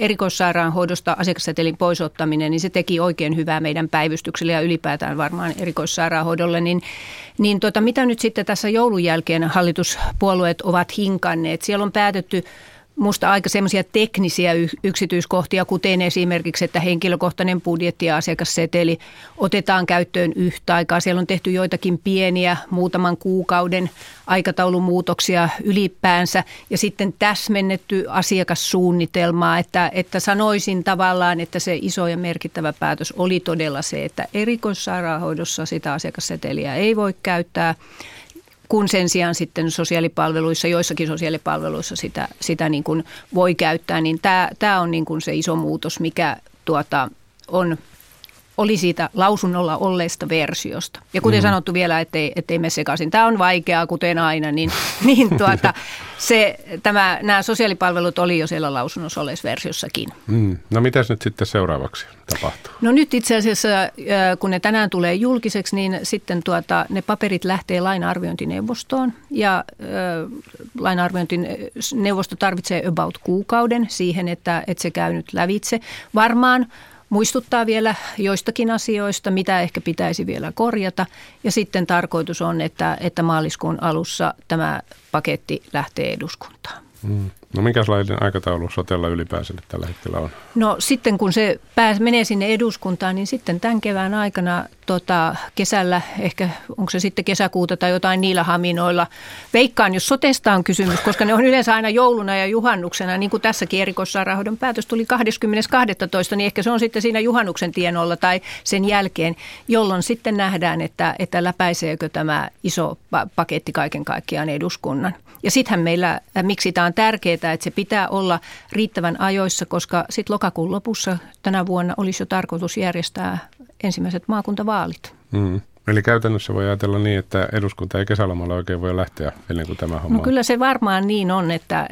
erikoissairaanhoidosta asiakassetelin poisottaminen, niin se teki oikein hyvää meidän päivystykselle ja ylipäätään varmaan erikoissairaanhoidolle, niin mitä nyt sitten tässä joulun jälkeen hallituspuolueet ovat hinkanneet? Siellä on päätetty musta aika semmoisia teknisiä yksityiskohtia, kuten esimerkiksi, että henkilökohtainen budjetti ja asiakasseteli otetaan käyttöön yhtä aikaa. Siellä on tehty joitakin pieniä muutaman kuukauden aikataulumuutoksia ylipäänsä ja sitten täsmennetty asiakassuunnitelmaa, että sanoisin tavallaan, että se iso ja merkittävä päätös oli todella se, että erikoissairaanhoidossa sitä asiakasseteliä ei voi käyttää. kun sen sijaan sitten sosiaalipalveluissa, joissakin sosiaalipalveluissa sitä niin kuin voi käyttää, niin tämä on niin kuin se iso muutos, mikä oli siitä lausunnolla olleesta versiosta. Ja kuten sanottu vielä, ettei me sekaisin. Tämä on vaikeaa, kuten aina, nämä sosiaalipalvelut oli jo siellä lausunnossa olleessa versiossakin. No mitäs nyt sitten seuraavaksi tapahtuu? No nyt itse asiassa, kun ne tänään tulee julkiseksi, niin sitten ne paperit lähtee lainarviointineuvostoon. Ja lainarviointineuvosto tarvitsee about kuukauden siihen, että se käy nyt lävitse. Varmaan muistuttaa vielä joistakin asioista, mitä ehkä pitäisi vielä korjata. Ja sitten tarkoitus on, että maaliskuun alussa tämä paketti lähtee eduskuntaan. No minkälainen aikataulu sotella ylipäänsä tällä hetkellä on? No sitten kun se menee sinne eduskuntaan, niin sitten tämän kevään aikana kesällä, ehkä onko se sitten kesäkuuta tai jotain niillä haminoilla. Veikkaan, jos sotesta on kysymys, koska ne on yleensä aina jouluna ja juhannuksena, niin kuin tässäkin erikoissairaanhoidon päätös tuli 20.12., niin ehkä se on sitten siinä juhannuksen tienoilla tai sen jälkeen, jolloin sitten nähdään, että läpäiseekö tämä iso paketti kaiken kaikkiaan eduskunnan. Ja sittenhän meillä, miksi tämä on tärkeää, että se pitää olla riittävän ajoissa, koska sitten lokakuun lopussa tänä vuonna olisi jo tarkoitus järjestää ensimmäiset maakuntavaalit. Eli käytännössä voi ajatella niin, että eduskunta ei kesälomalla oikein voi lähteä ennen kuin tämä homma. No kyllä se varmaan niin on, että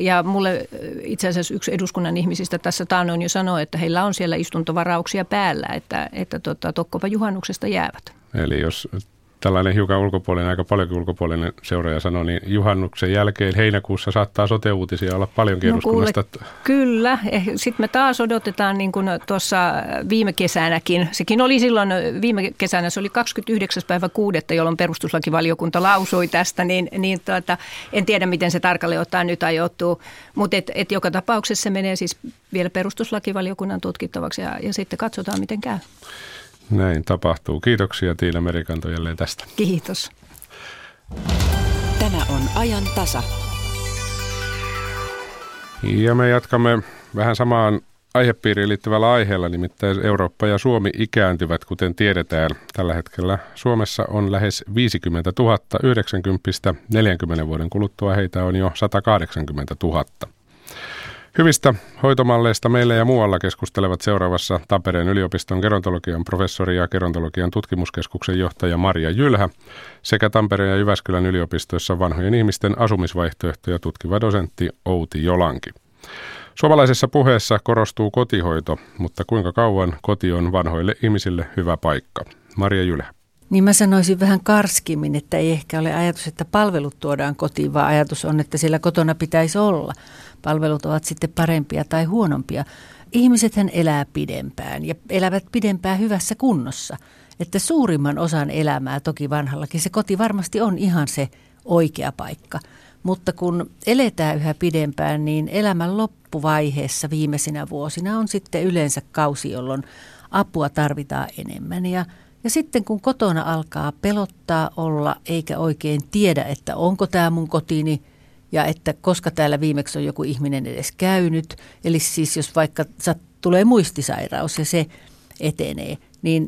ja mulle itse asiassa yksi eduskunnan ihmisistä tässä taannoin jo sanoi, että heillä on siellä istuntovarauksia päällä, että tokkopa juhannuksesta jäävät. Eli jos tällainen hiukan ulkopuolinen, aika paljonkin ulkopuolinen seuraaja sanoi, niin juhannuksen jälkeen heinäkuussa saattaa sote-uutisia olla paljonkin eduskunnasta. No kyllä. Sitten me taas odotetaan niin kuin tuossa viime kesänäkin. Sekin oli silloin viime kesänä, se oli 29.6., jolloin perustuslakivaliokunta lausui tästä, niin en tiedä miten se tarkalleen ottaen nyt ajoittuu. Mutta joka tapauksessa se menee siis vielä perustuslakivaliokunnan tutkittavaksi ja sitten katsotaan miten käy. Näin tapahtuu. Kiitoksia Tiina Merikanto jälleen tästä. Kiitos. Tämä on ajan tasa. Ja me jatkamme vähän samaan aihepiiriin liittyvällä aiheella, nimittäin Eurooppa ja Suomi ikääntyvät, kuten tiedetään. Tällä hetkellä Suomessa on lähes 50 000 90-istä, 40 vuoden kuluttua heitä on jo 180 000. Hyvistä hoitomalleista meillä ja muualla keskustelevat seuraavassa Tampereen yliopiston gerontologian professori ja gerontologian tutkimuskeskuksen johtaja Marja Jylhä sekä Tampereen ja Jyväskylän yliopistoissa vanhojen ihmisten asumisvaihtoehtoja tutkiva dosentti Outi Jolanki. Suomalaisessa puheessa korostuu kotihoito, mutta kuinka kauan koti on vanhoille ihmisille hyvä paikka? Marja Jylhä. Niin mä sanoisin vähän karskimmin, että ei ehkä ole ajatus, että palvelut tuodaan kotiin, vaan ajatus on, että siellä kotona pitäisi olla. Palvelut ovat sitten parempia tai huonompia. Ihmisethän elää pidempään ja elävät pidempään hyvässä kunnossa. Että suurimman osan elämää toki vanhallakin se koti varmasti on ihan se oikea paikka. Mutta kun eletään yhä pidempään, niin elämän loppuvaiheessa viimeisinä vuosina on sitten yleensä kausi, jolloin apua tarvitaan enemmän. Ja sitten kun kotona alkaa pelottaa olla eikä oikein tiedä, että onko tämä mun kotini ja että koska täällä viimeksi on joku ihminen edes käynyt. Eli siis jos vaikka tulee muistisairaus ja se etenee,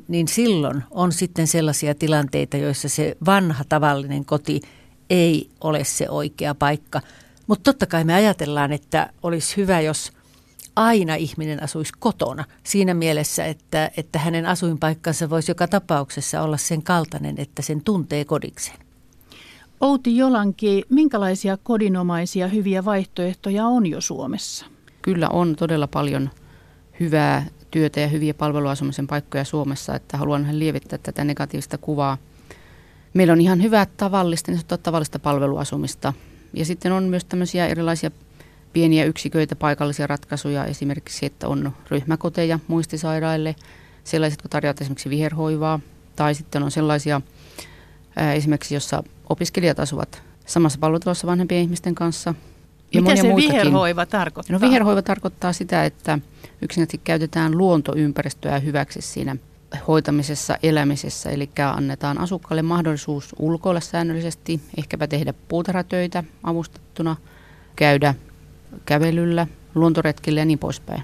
niin silloin on sitten sellaisia tilanteita, joissa se vanha tavallinen koti ei ole se oikea paikka. Mutta totta kai me ajatellaan, että olisi hyvä, jos aina ihminen asuisi kotona siinä mielessä, että hänen asuinpaikkansa voisi joka tapauksessa olla sen kaltainen, että sen tuntee kodikseen. Outi Jolanki, minkälaisia kodinomaisia hyviä vaihtoehtoja on jo Suomessa? Kyllä on todella paljon hyvää työtä ja hyviä palveluasumisen paikkoja Suomessa, että haluan lievittää tätä negatiivista kuvaa. Meillä on ihan hyvää tavallista palveluasumista ja sitten on myös tämmöisiä erilaisia pieniä yksiköitä, paikallisia ratkaisuja, esimerkiksi, että on ryhmäkoteja muistisairaille, sellaiset, kun tarjoavat esimerkiksi viherhoivaa, tai sitten on sellaisia esimerkiksi, jossa opiskelijat asuvat samassa palvelutalossa vanhempien ihmisten kanssa. Ja mitä se muitakin. Viherhoiva tarkoittaa? No viherhoiva tarkoittaa sitä, että yksinkertaisesti käytetään luontoympäristöä hyväksi siinä hoitamisessa, elämisessä, eli annetaan asukkaalle mahdollisuus ulkoilla säännöllisesti, ehkäpä tehdä puutarhatöitä avustettuna, käydä kävelyllä, luontoretkillä ja niin poispäin.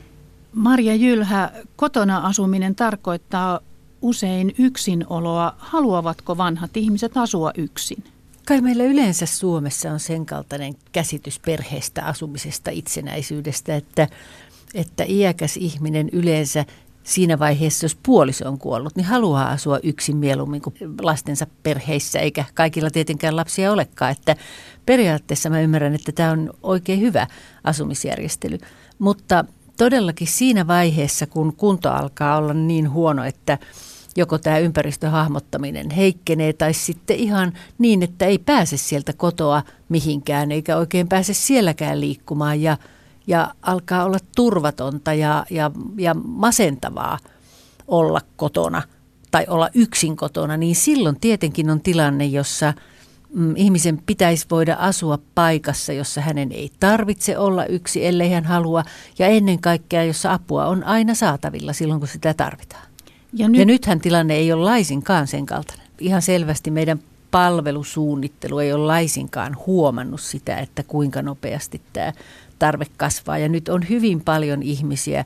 Marja Jylhä, kotona asuminen tarkoittaa usein yksinoloa. Haluavatko vanhat ihmiset asua yksin? Kai meillä yleensä Suomessa on sen kaltainen käsitys perheestä, asumisesta, itsenäisyydestä, että iäkäs ihminen yleensä siinä vaiheessa, jos puoliso on kuollut, niin haluaa asua yksin mieluummin kuin lastensa perheissä, eikä kaikilla tietenkään lapsia olekaan. Että periaatteessa mä ymmärrän, että tämä on oikein hyvä asumisjärjestely, mutta todellakin siinä vaiheessa, kun kunto alkaa olla niin huono, että joko tämä ympäristöhahmottaminen heikkenee tai sitten ihan niin, että ei pääse sieltä kotoa mihinkään eikä oikein pääse sielläkään liikkumaan ja alkaa olla turvatonta ja masentavaa olla kotona tai olla yksin kotona, niin silloin tietenkin on tilanne, jossa ihmisen pitäisi voida asua paikassa, jossa hänen ei tarvitse olla yksi, ellei hän halua, ja ennen kaikkea, jossa apua on aina saatavilla silloin, kun sitä tarvitaan. Ja nythän tilanne ei ole laisinkaan sen kaltainen. Ihan selvästi meidän palvelusuunnittelu ei ole laisinkaan huomannut sitä, että kuinka nopeasti tämä tarve kasvaa. Ja nyt on hyvin paljon ihmisiä,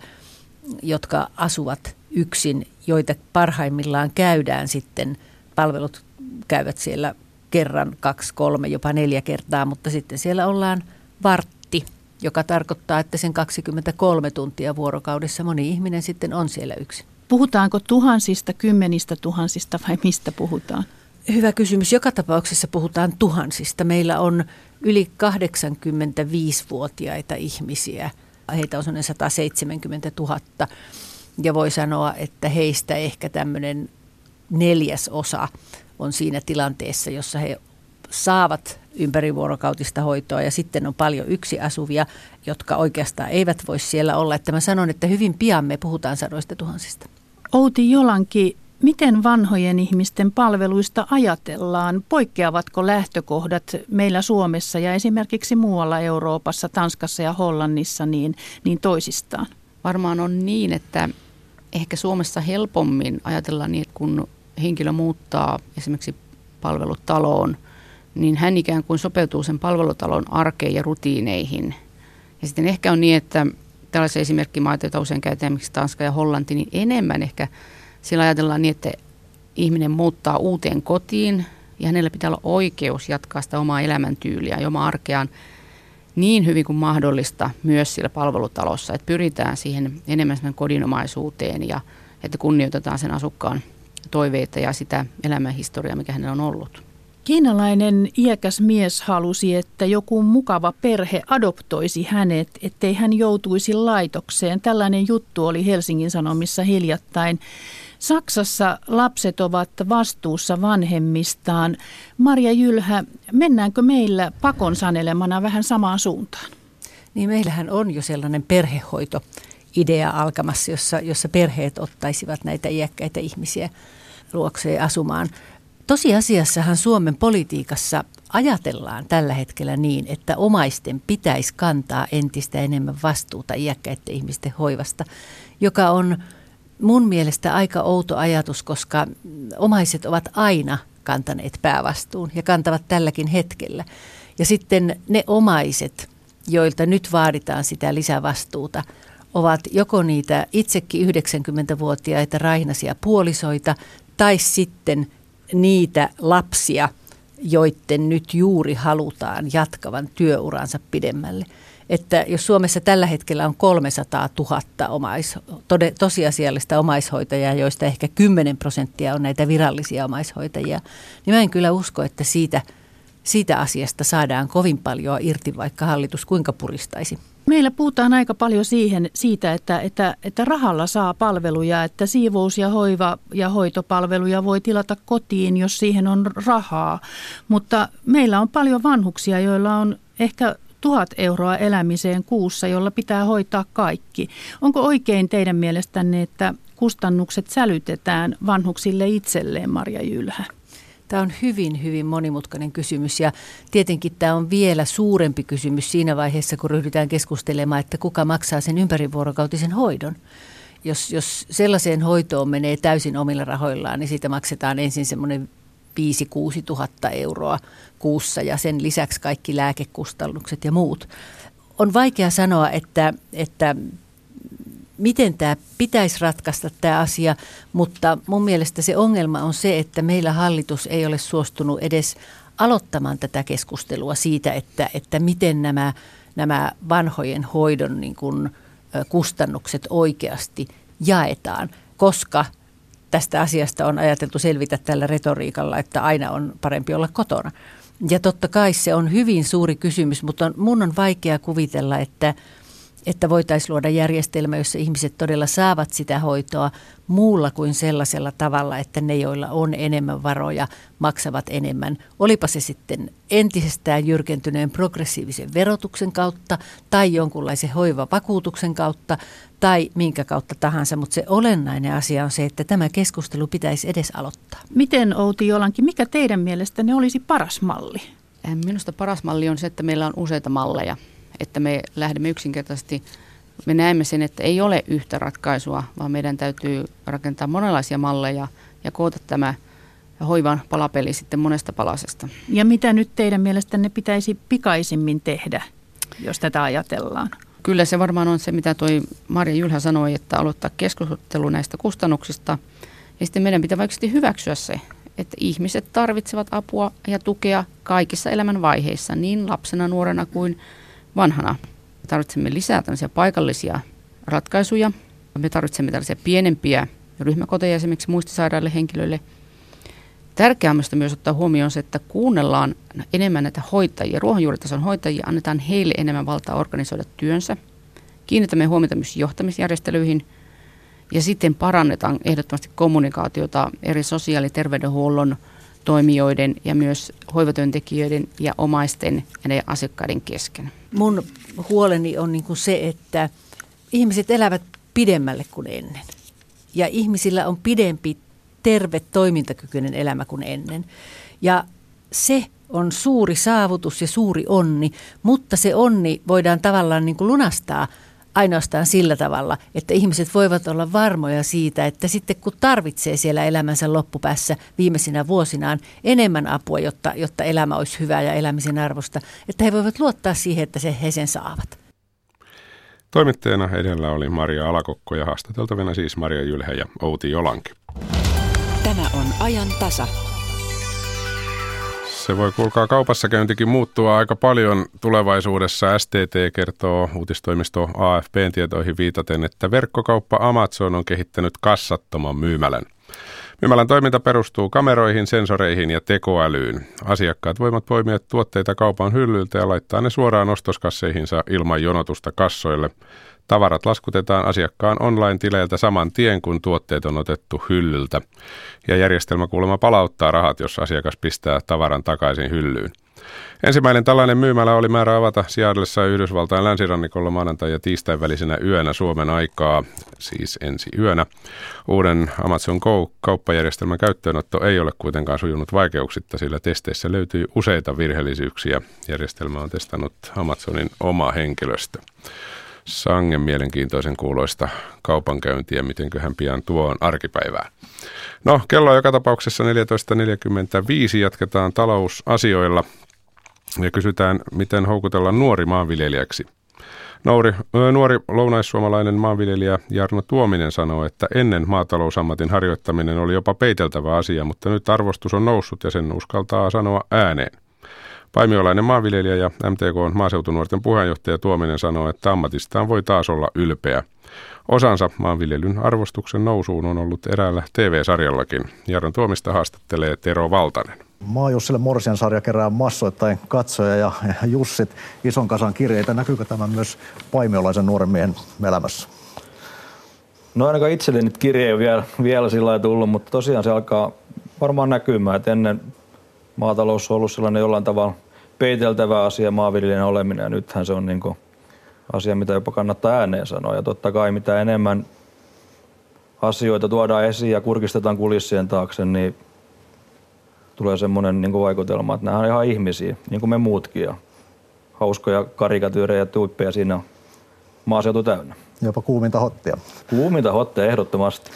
jotka asuvat yksin, joita parhaimmillaan käydään sitten. Palvelut käyvät siellä kerran, 2, 3, jopa 4 kertaa, mutta sitten siellä ollaan vartti, joka tarkoittaa, että sen 23 tuntia vuorokaudessa moni ihminen sitten on siellä yksin. Puhutaanko tuhansista, 10 000 vai mistä puhutaan? Hyvä kysymys. Joka tapauksessa puhutaan tuhansista. Meillä on yli 85-vuotiaita ihmisiä. Heitä on sellainen 170 000 ja voi sanoa, että heistä ehkä tämmöinen 1/4 on siinä tilanteessa, jossa he saavat ympärivuorokautista hoitoa ja sitten on paljon yksin asuvia, jotka oikeastaan eivät voi siellä olla. Että mä sanon, että hyvin pian me puhutaan 100 000. Outi Jolanki, miten vanhojen ihmisten palveluista ajatellaan? Poikkeavatko lähtökohdat meillä Suomessa ja esimerkiksi muualla Euroopassa, Tanskassa ja Hollannissa niin toisistaan? Varmaan on niin, että ehkä Suomessa helpommin ajatellaan niin, että kun henkilö muuttaa esimerkiksi palvelutaloon, niin hän ikään kuin sopeutuu sen palvelutalon arkeen ja rutiineihin. Ja sitten ehkä on niin, että tällaisia esimerkkimaita, joita usein käytetään, esimerkiksi Tanska ja Hollanti, niin enemmän ehkä sillä ajatellaan niin, että ihminen muuttaa uuteen kotiin ja hänellä pitää olla oikeus jatkaa sitä omaa elämäntyyliä ja omaa arkeaan niin hyvin kuin mahdollista myös sillä palvelutalossa. Että pyritään siihen enemmän sen kodinomaisuuteen ja että kunnioitetaan sen asukkaan toiveita ja sitä elämänhistoriaa, mikä hänellä on ollut. Kiinalainen iäkäs mies halusi, että joku mukava perhe adoptoisi hänet, ettei hän joutuisi laitokseen. Tällainen juttu oli Helsingin Sanomissa hiljattain. Saksassa lapset ovat vastuussa vanhemmistaan. Marja Jylhä, mennäänkö meillä pakon sanelemana vähän samaan suuntaan? Niin meillähän on jo sellainen perhehoitoidea alkamassa, jossa perheet ottaisivat näitä iäkkäitä ihmisiä luokseen asumaan. Tosiasiassahan Suomen politiikassa ajatellaan tällä hetkellä niin, että omaisten pitäisi kantaa entistä enemmän vastuuta iäkkäiden ihmisten hoivasta, joka on mun mielestä aika outo ajatus, koska omaiset ovat aina kantaneet päävastuun ja kantavat tälläkin hetkellä. Ja sitten ne omaiset, joilta nyt vaaditaan sitä lisävastuuta, ovat joko niitä itsekin 90-vuotiaita raihnaisia puolisoita tai sitten niitä lapsia, joiden nyt juuri halutaan jatkavan työuransa pidemmälle. Että jos Suomessa tällä hetkellä on 300 000 tosiasiallista omaishoitajaa, joista ehkä 10% on näitä virallisia omaishoitajia, niin mä en kyllä usko, että siitä asiasta saadaan kovin paljon irti, vaikka hallitus kuinka puristaisi. Meillä puhutaan aika paljon siitä, että rahalla saa palveluja, että siivous- ja hoiva- ja hoitopalveluja voi tilata kotiin, jos siihen on rahaa. Mutta meillä on paljon vanhuksia, joilla on ehkä 1000 euroa elämiseen kuussa, jolla pitää hoitaa kaikki. Onko oikein teidän mielestänne, että kustannukset sälytetään vanhuksille itselleen, Marja Jylhä? Tämä on hyvin, hyvin monimutkainen kysymys ja tietenkin tämä on vielä suurempi kysymys siinä vaiheessa, kun ryhdytään keskustelemaan, että kuka maksaa sen ympärivuorokautisen hoidon. Jos sellaiseen hoitoon menee täysin omilla rahoillaan, niin siitä maksetaan ensin semmoinen 5 000–6 000 euroa kuussa ja sen lisäksi kaikki lääkekustannukset ja muut. On vaikea sanoa, että miten tämä pitäisi ratkaista tämä asia, mutta mun mielestä se ongelma on se, että meillä hallitus ei ole suostunut edes aloittamaan tätä keskustelua siitä, että miten nämä vanhojen hoidon niin kuin kustannukset oikeasti jaetaan, koska tästä asiasta on ajateltu selvitä tällä retoriikalla, että aina on parempi olla kotona. Ja totta kai se on hyvin suuri kysymys, mutta mun on vaikea kuvitella, että voitaisiin luoda järjestelmä, jossa ihmiset todella saavat sitä hoitoa muulla kuin sellaisella tavalla, että ne, joilla on enemmän varoja, maksavat enemmän. Olipa se sitten entisestään jyrkentyneen progressiivisen verotuksen kautta tai jonkunlaisen hoivavakuutuksen kautta tai minkä kautta tahansa, mutta se olennainen asia on se, että tämä keskustelu pitäisi edes aloittaa. Miten, Outi Jolanki, mikä teidän mielestänne olisi paras malli? Minusta paras malli on se, että meillä on useita malleja. Että me lähdemme yksinkertaisesti, me näemme sen, että ei ole yhtä ratkaisua, vaan meidän täytyy rakentaa monenlaisia malleja ja koota tämä hoivan palapeli sitten monesta palasesta. Ja mitä nyt teidän mielestänne pitäisi pikaisimmin tehdä, jos tätä ajatellaan? Kyllä se varmaan on se, mitä toi Marja Jylhä sanoi, että aloittaa keskustelu näistä kustannuksista. Ja sitten meidän pitää oikeasti hyväksyä se, että ihmiset tarvitsevat apua ja tukea kaikissa elämänvaiheissa, niin lapsena, nuorena kuin vanhana. Tarvitsemme lisää tämmöisiä paikallisia ratkaisuja. Me tarvitsemme tällaisia pienempiä ryhmäkoteja esimerkiksi muistisairaille henkilöille. Tärkeää on myös ottaa huomioon se, että kuunnellaan enemmän näitä hoitajia, ruohonjuuritason hoitajia, annetaan heille enemmän valtaa organisoida työnsä. Kiinnitämme huomiota myös johtamisjärjestelyihin ja sitten parannetaan ehdottomasti kommunikaatiota eri sosiaali- ja terveydenhuollon toimijoiden ja myös hoivatyöntekijöiden ja omaisten ja asiakkaiden kesken. Mun huoleni on niin kuin se, että ihmiset elävät pidemmälle kuin ennen ja ihmisillä on pidempi, terve, toimintakykyinen elämä kuin ennen ja se on suuri saavutus ja suuri onni, mutta se onni voidaan tavallaan niin kuin lunastaa ainoastaan sillä tavalla, että ihmiset voivat olla varmoja siitä, että sitten kun tarvitsee siellä elämänsä loppupäässä viimeisinä vuosinaan enemmän apua, jotta elämä olisi hyvää ja elämisen arvosta, että he voivat luottaa siihen, että he sen saavat. Toimittajana edellä oli Maria Alakokko ja haastateltavina siis Marja Jylhä ja Outi Jolanki. Tämä on ajan tasa. Se voi kuulkaa kaupassakäyntikin muuttua aika paljon tulevaisuudessa. STT kertoo uutistoimisto AFP:n tietoihin viitaten, että verkkokauppa Amazon on kehittänyt kassattoman myymälän. Myymälän toiminta perustuu kameroihin, sensoreihin ja tekoälyyn. Asiakkaat voivat poimia tuotteita kaupan hyllyltä ja laittaa ne suoraan ostoskasseihinsa ilman jonotusta kassoille. Tavarat laskutetaan asiakkaan online-tileiltä saman tien, kun tuotteet on otettu hyllyltä. Ja järjestelmä kuulemma palauttaa rahat, jos asiakas pistää tavaran takaisin hyllyyn. Ensimmäinen tällainen myymälä oli määrä avata Seattlessa Yhdysvaltain länsirannikolla maanantai- ja tiistain välisenä yönä Suomen aikaa, siis ensi yönä. Uuden Amazon Go-kauppajärjestelmän käyttöönotto ei ole kuitenkaan sujunut vaikeuksitta, sillä testeissä löytyi useita virheellisyyksiä. Järjestelmä on testannut Amazonin oma henkilöstö. Sangen mielenkiintoisen kuuloista kaupankäyntiä, mitenköhän pian tuo on arkipäivää. No, kello on joka tapauksessa 14.45. Jatketaan talousasioilla ja kysytään, miten houkutella nuori maanviljelijäksi. Nuori lounaissuomalainen maanviljelijä Jarno Tuominen sanoo, että ennen maatalousammatin harjoittaminen oli jopa peiteltävä asia, mutta nyt arvostus on noussut ja sen uskaltaa sanoa ääneen. Paimiolainen maanviljelijä ja MTK:n maaseutunuorten puheenjohtaja Tuominen sanoo, että ammatistaan voi taas olla ylpeä. Osansa maanviljelyn arvostuksen nousuun on ollut eräällä TV-sarjallakin. Jarno Tuomista haastattelee Tero Valtanen. Maajussille morsian sarja kerää massoittain katsoja ja Jussit ison kasan kirjeitä. Näkyykö tämä myös paimiolaisen nuoren miehen elämässä? No ainakaan itselle nyt kirje ei vielä sillä lailla tullut, mutta tosiaan se alkaa varmaan näkymään, että ennen maatalous on ollut sellainen jollain tavalla peiteltävä asia maanviljelijän oleminen ja nythän se on niin kuin asia, mitä jopa kannattaa ääneen sanoa. Ja totta kai mitä enemmän asioita tuodaan esiin ja kurkistetaan kulissien taakse, niin tulee semmoinen niin kuin vaikutelma, että nämä on ihan ihmisiä, niin kuin me muutkin. Ja hauskoja karikatyyrejä ja tuippeja siinä on maaseutu täynnä. Jopa kuuminta hottia. Kuuminta hottia ehdottomasti.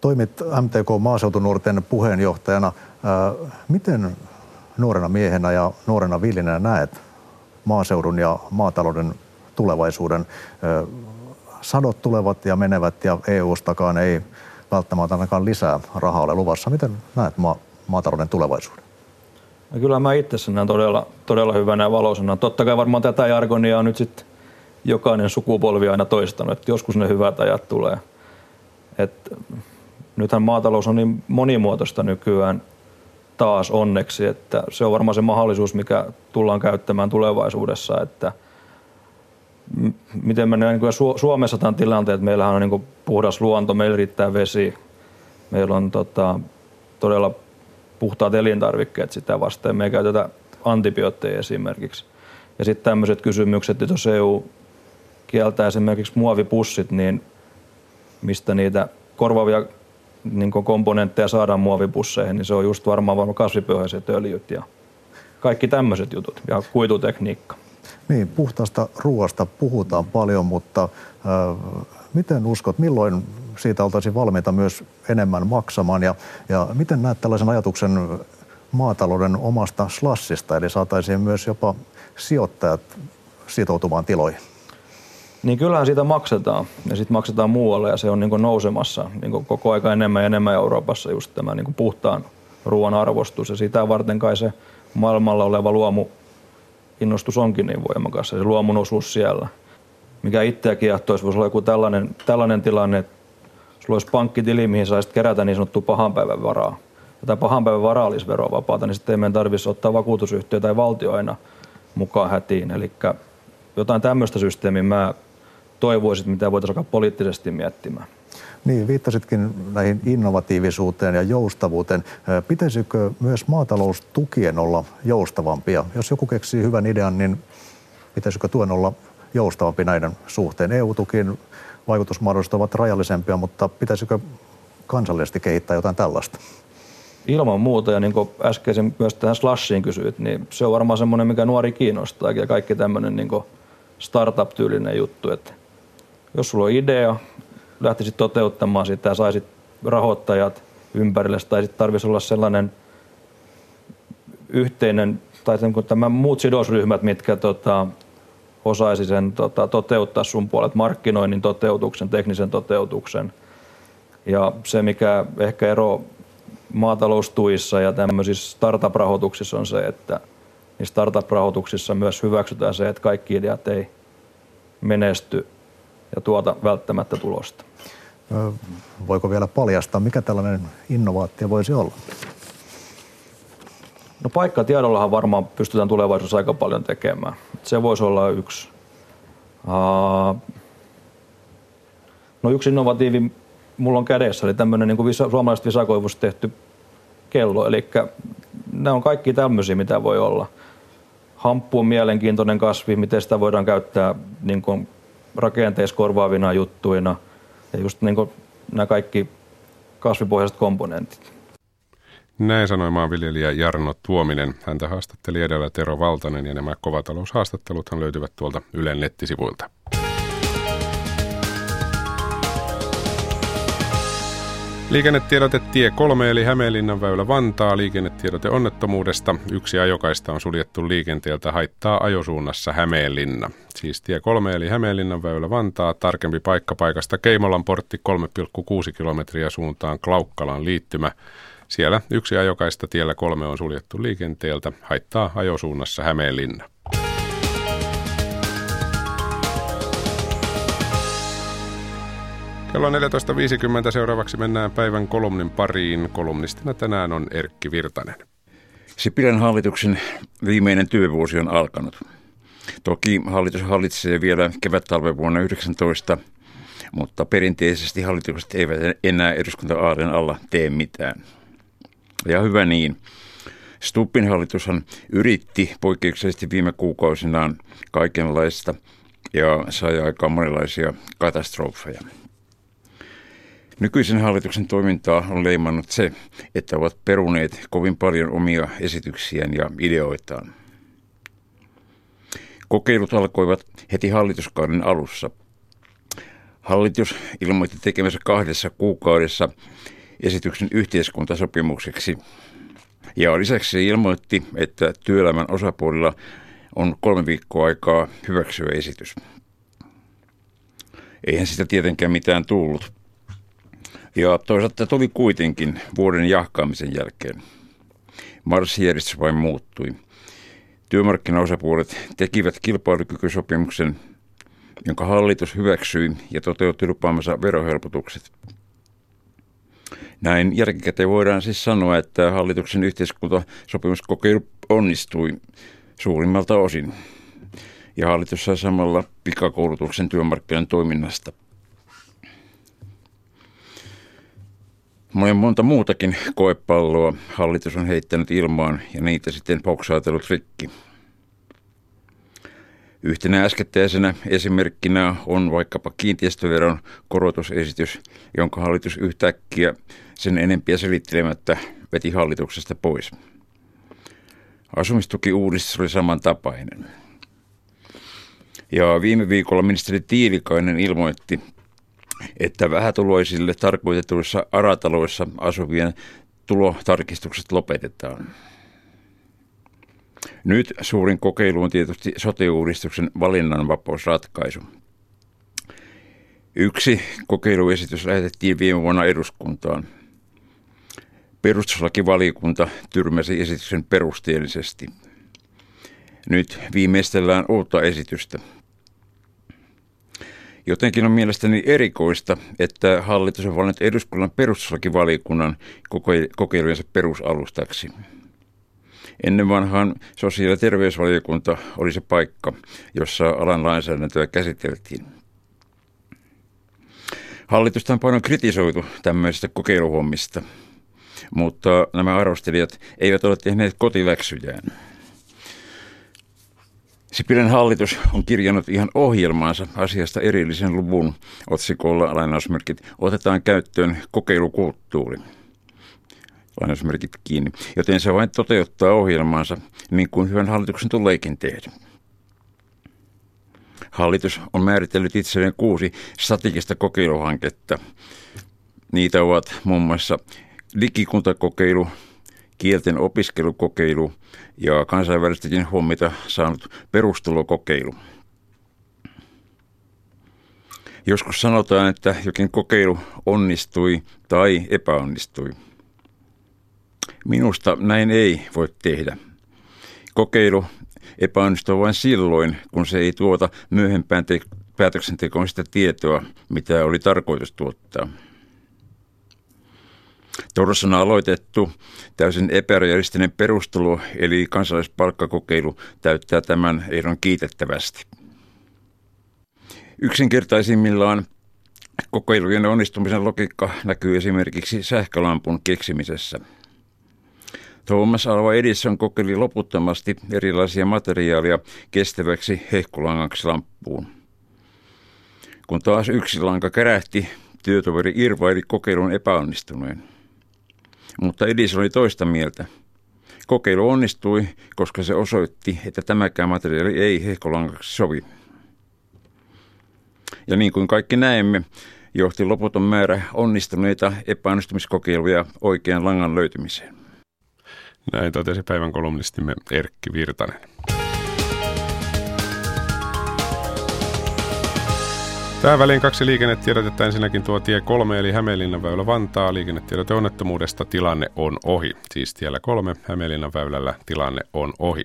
Toimit MTK-maaseutunuorten puheenjohtajana. Miten nuorena miehenä ja nuorena viljelijänä näet maaseudun ja maatalouden tulevaisuuden? sadot tulevat ja menevät ja EU-stakaan ei välttämättä ainakaan lisää rahaa ole luvassa. Miten näet maatalouden tulevaisuuden? No kyllä mä itse sen näen todella hyvänä ja valoisena. Totta kai varmaan tätä jargonia on nyt sitten jokainen sukupolvi aina toistanut, että joskus ne hyvät ajat tulee. Et nythän maatalous on niin monimuotoista nykyään taas onneksi, että se on varmaan se mahdollisuus, mikä tullaan käyttämään tulevaisuudessa, että miten mennään niin kuin Suomessa tämän tilanteen, että meillähän on niin kuin puhdas luonto, meillä riittää vesi, meillä on todella puhtaat elintarvikkeet sitä vastaan, me ei käytetä antibiootteja esimerkiksi. Ja sitten tämmöiset kysymykset, että jos EU kieltää esimerkiksi muovipussit, niin mistä niitä korvaavia niin komponentteja saadaan muovipusseihin, niin se on just varmaan kasvipohjaiset öljyt ja kaikki tämmöiset jutut ja kuitutekniikka. Niin, puhtaasta ruoasta puhutaan paljon, mutta miten uskot, milloin siitä oltaisiin valmiita myös enemmän maksamaan ja miten näet tällaisen ajatuksen maatalouden omasta slassista, eli saataisiin myös jopa sijoittajat sitoutumaan tiloihin? Niin kyllähän siitä maksetaan ja sitten maksetaan muualle ja se on niin kuin nousemassa niin kuin koko aika enemmän ja enemmän Euroopassa just tämä niin kuin puhtaan ruoan arvostus ja sitä varten kai se maailmalla oleva luomuinnostus onkin niin voimakas ja se luomun osuus siellä. Mikä itseä kiehtoisi, voisi olla joku tällainen tilanne, että sulla olisi pankkitili, mihin saisit kerätä niin sanottua pahan päivän varaa. Ja tämä pahan päivän vara olisi verovapaata, niin sitten ei meidän tarvitsisi ottaa vakuutusyhtiö tai valtio aina mukaan hätiin. Eli jotain tämmöistä systeemiä mä toivoisit, mitä voitaisiin alkaa poliittisesti miettimään. Niin, viittasitkin näihin innovatiivisuuteen ja joustavuuteen. Pitäisikö myös maataloustukien olla joustavampia? Jos joku keksii hyvän idean, niin pitäisikö tuen olla joustavampi näiden suhteen? EU-tukien vaikutusmahdollisuudet ovat rajallisempia, mutta pitäisikö kansallisesti kehittää jotain tällaista? Ilman muuta, ja niin kuin äskeisen myös tähän slashiin kysyit, niin se on varmaan semmoinen, mikä nuori kiinnostaa ja kaikki tämmöinen niin kuin startup-tyylinen juttu, että jos sulla on idea, lähtisit toteuttamaan sitä ja saisit rahoittajat ympärille, tai sitten tarvitsisi olla sellainen yhteinen, tai tämän muut sidosryhmät, mitkä osaisi sen toteuttaa sun puolet, markkinoinnin toteutuksen, teknisen toteutuksen. Ja se, mikä ehkä ero maataloustuissa ja tämmöisissä startup-rahoituksissa on se, että niissä startup-rahoituksissa myös hyväksytään se, että kaikki ideat ei menesty ja tuota välttämättä tulosta. Voiko vielä paljastaa, mikä tällainen innovaatio voisi olla? No paikkatiedollahan varmaan pystytään tulevaisuudessa aika paljon tekemään. Se voisi olla yksi. No yksi innovatiivi mulla on kädessä, eli tämmöinen niin suomalaiset visakoivusta tehty kello, eli nämä on kaikki tämmöisiä, mitä voi olla. Hamppu on mielenkiintoinen kasvi, miten sitä voidaan käyttää niin kuin rakenteissa korvaavina juttuina ja just niin kuin nämä kaikki kasvipohjaiset komponentit. Näin sanoi maanviljelijä Jarno Tuominen. Häntä haastatteli edellä Tero Valtanen ja nämä kovataloushaastatteluthan löytyvät tuolta Ylen nettisivuilta. Liikennetiedote tie 3 eli Hämeenlinnan väylä Vantaa. Liikennetiedote onnettomuudesta. Yksi ajokaista on suljettu liikenteeltä haittaa ajosuunnassa Hämeenlinna. Siis tie 3 eli Hämeenlinnan väylä Vantaa. Tarkempi paikka paikasta Keimolan portti 3,6 kilometriä suuntaan Klaukkalan liittymä. Siellä yksi ajokaista tiellä 3 on suljettu liikenteeltä haittaa ajosuunnassa Hämeenlinna. Kello on 14.50. Seuraavaksi mennään päivän kolumnin pariin. Kolumnistina tänään on Erkki Virtanen. Sipilän hallituksen viimeinen työvuosi on alkanut. Toki hallitus hallitsee vielä kevät-talven vuonna 19, mutta perinteisesti hallitukset eivät enää eduskunta-aareen alla tee mitään. Ja hyvä niin. Stubbin hallitushan yritti poikkeuksellisesti viime kuukausinaan kaikenlaista ja sai aikaan monenlaisia katastrofeja. Nykyisen hallituksen toimintaa on leimannut se, että ovat peruneet kovin paljon omia esityksiään ja ideoitaan. Kokeilut alkoivat heti hallituskauden alussa. Hallitus ilmoitti tekemänsä 2 kuukaudessa esityksen yhteiskuntasopimukseksi. Ja lisäksi se ilmoitti, että työelämän osapuolilla on 3 viikkoa aikaa hyväksyä esitys. Eihän sitä tietenkään mitään tullut. Ja toisaalta tuli kuitenkin vuoden jahkaamisen jälkeen. Marssijärjestys vain muuttui. Työmarkkinaosapuolet tekivät kilpailukykysopimuksen, jonka hallitus hyväksyi ja toteutti lupaamansa verohelpotukset. Näin jälkikäteen voidaan siis sanoa, että hallituksen yhteiskuntasopimuskokeilu onnistui suurimmalta osin. Ja hallitus sai samalla pikakoulutuksen työmarkkinoiden toiminnasta. Monta muutakin koepalloa hallitus on heittänyt ilmaan ja niitä sitten poksaatellut rikki. Yhtenä äskettäisenä esimerkkinä on vaikkapa kiinteistöveron korotusesitys, jonka hallitus yhtäkkiä sen enempiä selittelemättä veti hallituksesta pois. Asumistukiuudistus oli samantapainen. Ja viime viikolla ministeri Tiilikainen ilmoitti, että vähätuloisille tarkoitetuissa arataloissa asuvien tulotarkistukset lopetetaan. Nyt suurin kokeilu on tietysti sote-uudistuksen valinnanvapausratkaisu. Yksi kokeiluesitys lähetettiin viime vuonna eduskuntaan. Perustuslakivaliokunta tyrmäsi esityksen perusteellisesti. Nyt viimeistellään uutta esitystä. Jotenkin on mielestäni erikoista, että hallitus on valinnut eduskunnan perustuslakivaliokunnan kokeilujensa perusalustaksi. Ennen vanhaan sosiaali- ja terveysvaliokunta oli se paikka, jossa alan lainsäädäntöä käsiteltiin. Hallitusta on paljon kritisoitu tämmöisistä kokeiluhommista, mutta nämä arvostelijat eivät ole tehneet kotiläksyjään. Sipilän hallitus on kirjannut ihan ohjelmaansa asiasta erillisen luvun otsikolla lainausmerkit otetaan käyttöön kokeilukulttuuri. Lainausmerkit kiinni, joten se vain toteuttaa ohjelmaansa niin kuin hyvän hallituksen tuleekin tehdä. Hallitus on määritellyt itselleen 6 strategista kokeiluhanketta. Niitä ovat muun muassa digikuntakokeilu, kielten opiskelukokeilu ja kansainvälistäkin huomiota saanut perustulokokeilu. Joskus sanotaan, että jokin kokeilu onnistui tai epäonnistui. Minusta näin ei voi tehdä. Kokeilu epäonnistuu vain silloin, kun se ei tuota myöhempään päätöksentekoon sitä tietoa, mitä oli tarkoitus tuottaa. Torsoina aloitettu täysin epärealistinen perustulo eli kansalaispalkkakokeilu täyttää tämän ehdon kiitettävästi. Yksinkertaisimmillaan kokeilujen onnistumisen logiikka näkyy esimerkiksi sähkölampun keksimisessä. Thomas Alva Edison kokeili loputtomasti erilaisia materiaaleja kestäväksi hehkulangaksi lamppuun. Kun taas yksi lanka kärähti, työtoveri irvaili kokeilun epäonnistuneen. Mutta Edison oli toista mieltä. Kokeilu onnistui, koska se osoitti, että tämäkään materiaali ei hehkolangaksi sovi. Ja niin kuin kaikki näemme, johti loputon määrä onnistuneita epäonnistumiskokeiluja oikean langan löytymiseen. Näin totesi päivän kolumnistimme Erkki Virtanen. Tähän väliin 2 liikennetiedotetta. Ensinnäkin tuo tie 3 eli Hämeenlinnanväylä Vantaa. Liikennetiedote onnettomuudesta tilanne on ohi. Siis tiellä 3 Hämeenlinnanväylällä tilanne on ohi.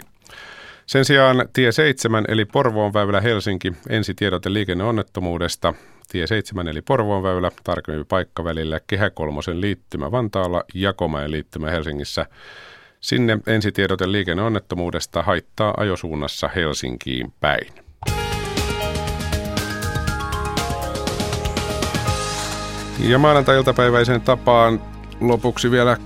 Sen sijaan tie 7 eli Porvoonväylä Helsinki. Ensitiedote liikenneonnettomuudesta. Tie 7 eli Porvoonväylä. Tarkempi paikka välillä Kehä 3 liittymä Vantaalla, Jakomäen liittymä Helsingissä. Sinne ensitiedote liikenneonnettomuudesta haittaa ajosuunnassa Helsinkiin päin. Ja maanantai-iltapäiväiseen tapaan lopuksi vielä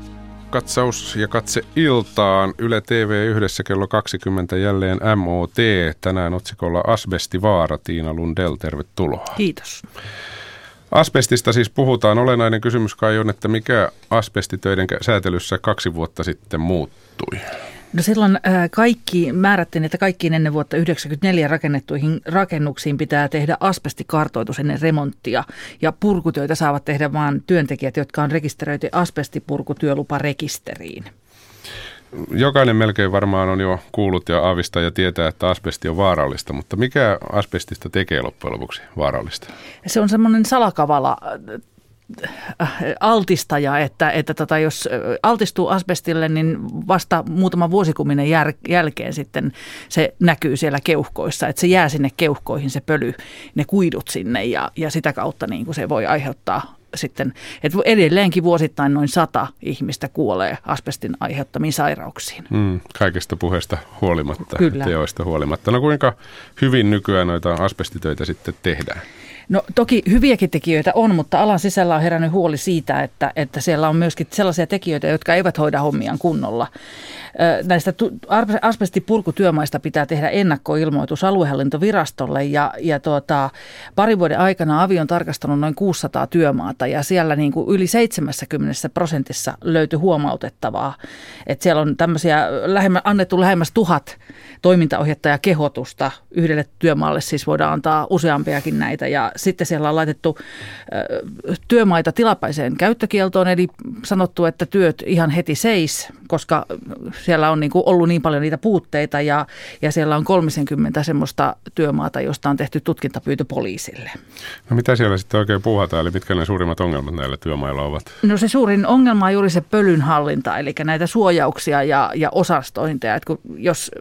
katsaus ja katse iltaan. Yle TV yhdessä kello 20 jälleen MOT. Tänään otsikolla Asbestivaara. Tiina Lundell, tervetuloa. Kiitos. Asbestista siis puhutaan. Olennainen kysymys kai on, että mikä asbestitöiden säätelyssä 2 vuotta sitten muuttui? No silloin kaikki määrättiin, että kaikkiin ennen vuotta 1994 rakennettuihin rakennuksiin pitää tehdä asbestikartoitus ennen remonttia. Ja purkutyötä saavat tehdä vain työntekijät, jotka on rekisteröity asbestipurkutyöluparekisteriin. jokainen melkein varmaan on jo kuullut ja aavistaa ja tietää, että asbesti on vaarallista, mutta mikä asbestista tekee loppujen lopuksi vaarallista? Se on semmoinen salakavala altistaja, että jos altistuu asbestille, niin vasta muutama vuosikymmenen jälkeen sitten se näkyy siellä keuhkoissa, että se jää sinne keuhkoihin, se pöly, ne kuidut sinne ja sitä kautta niin kuin se voi aiheuttaa sitten, että edelleenkin vuosittain noin 100 ihmistä kuolee asbestin aiheuttamiin sairauksiin. Kaikesta puheesta huolimatta, kyllä, teoista huolimatta. No kuinka hyvin nykyään noita asbestitöitä sitten tehdään? No toki hyviäkin tekijöitä on, mutta alan sisällä on herännyt huoli siitä, että siellä on myöskin sellaisia tekijöitä, jotka eivät hoida hommiaan kunnolla. Näistä asbestipurkutyömaista pitää tehdä ennakkoilmoitus aluehallintovirastolle ja parin vuoden aikana avi on tarkastanut noin 600 työmaata ja siellä niin kuin yli 70% löytyi huomautettavaa. Että siellä on tämmöisiä annettu lähemmäs 1000 toimintaohjetta ja kehotusta. Yhdelle työmaalle siis voidaan antaa useampiakin näitä ja sitten siellä on laitettu työmaita tilapäiseen käyttökieltoon, eli sanottu, että työt ihan heti seis, koska siellä on niin kuin ollut niin paljon niitä puutteita ja siellä on 30 semmoista työmaata, josta on tehty tutkintapyyntö poliisille. No mitä siellä sitten oikein puhutaan, eli mitkä ne suurimmat ongelmat näillä työmailla ovat? No se suurin ongelma on juuri se pölynhallinta, eli näitä suojauksia ja osastointeja. Että kun,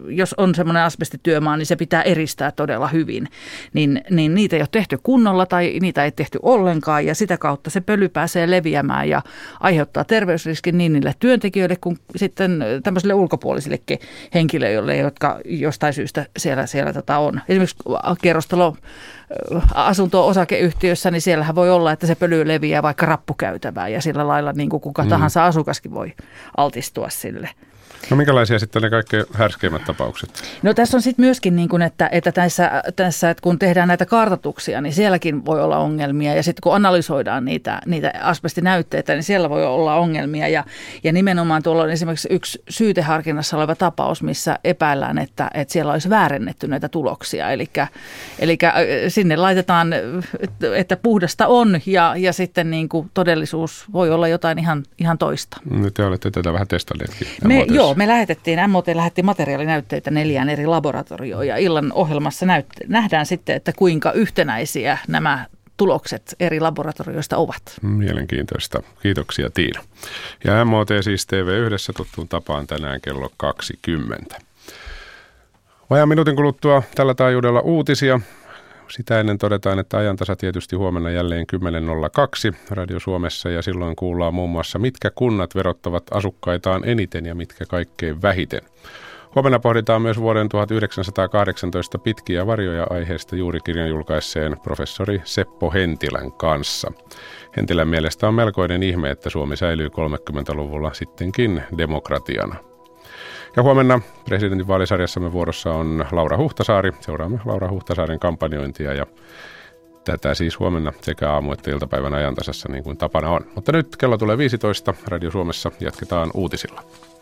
jos on semmoinen asbestityömaa, niin se pitää eristää todella hyvin, niin niitä ei ole tehty kunnolla tai niitä ei tehty ollenkaan ja sitä kautta se pöly pääsee leviämään ja aiheuttaa terveysriskin niin niille työntekijöille kuin sitten tämmöisille ulkopuolisillekin henkilöille, jotka jostain syystä siellä on. Esimerkiksi kerrostalo asunto-osakeyhtiössä, niin siellähän voi olla, että se pöly leviää vaikka rappukäytävää ja sillä lailla niin kuin kuka tahansa asukaskin voi altistua sille. No minkälaisia sitten ne kaikkein härskeimmät tapaukset? No tässä on sitten myöskin niin kuin, että kun tehdään näitä kartoituksia, niin sielläkin voi olla ongelmia. Ja sitten kun analysoidaan niitä asbestinäytteitä, niin siellä voi olla ongelmia. Ja nimenomaan tuolla on esimerkiksi yksi syyteharkinnassa oleva tapaus, missä epäillään, että siellä olisi väärennetty näitä tuloksia. Eli sinne laitetaan, että puhdasta on ja sitten niin kuin todellisuus voi olla jotain ihan toista. Nyt te olette tätä vähän testanneetkin. Joo, me MOT lähetti materiaalinäytteitä 4 eri laboratorioon ja illan ohjelmassa nähdään sitten, että kuinka yhtenäisiä nämä tulokset eri laboratorioista ovat. Mielenkiintoista. Kiitoksia Tiina. Ja MOT siis TV1 tuttuun tapaan tänään kello 20. Vajaan minuutin kuluttua tällä taajuudella uutisia. Sitä ennen todetaan, että Ajantasa tietysti huomenna jälleen 10.02 Radio Suomessa ja silloin kuullaan muun muassa, mitkä kunnat verottavat asukkaitaan eniten ja mitkä kaikkein vähiten. Huomenna pohditaan myös vuoden 1918 pitkiä varjoja aiheesta juurikirjan julkaisseen professori Seppo Hentilän kanssa. Hentilän mielestä on melkoinen ihme, että Suomi säilyy 30-luvulla sittenkin demokratiana. Ja huomenna presidentinvaalisarjassamme vuorossa on Laura Huhtasaari. Seuraamme Laura Huhtasaaren kampanjointia ja tätä siis huomenna sekä aamu- että iltapäivän Ajantasassa niin kuin tapana on. Mutta nyt kello tulee 15. Radio Suomessa jatketaan uutisilla.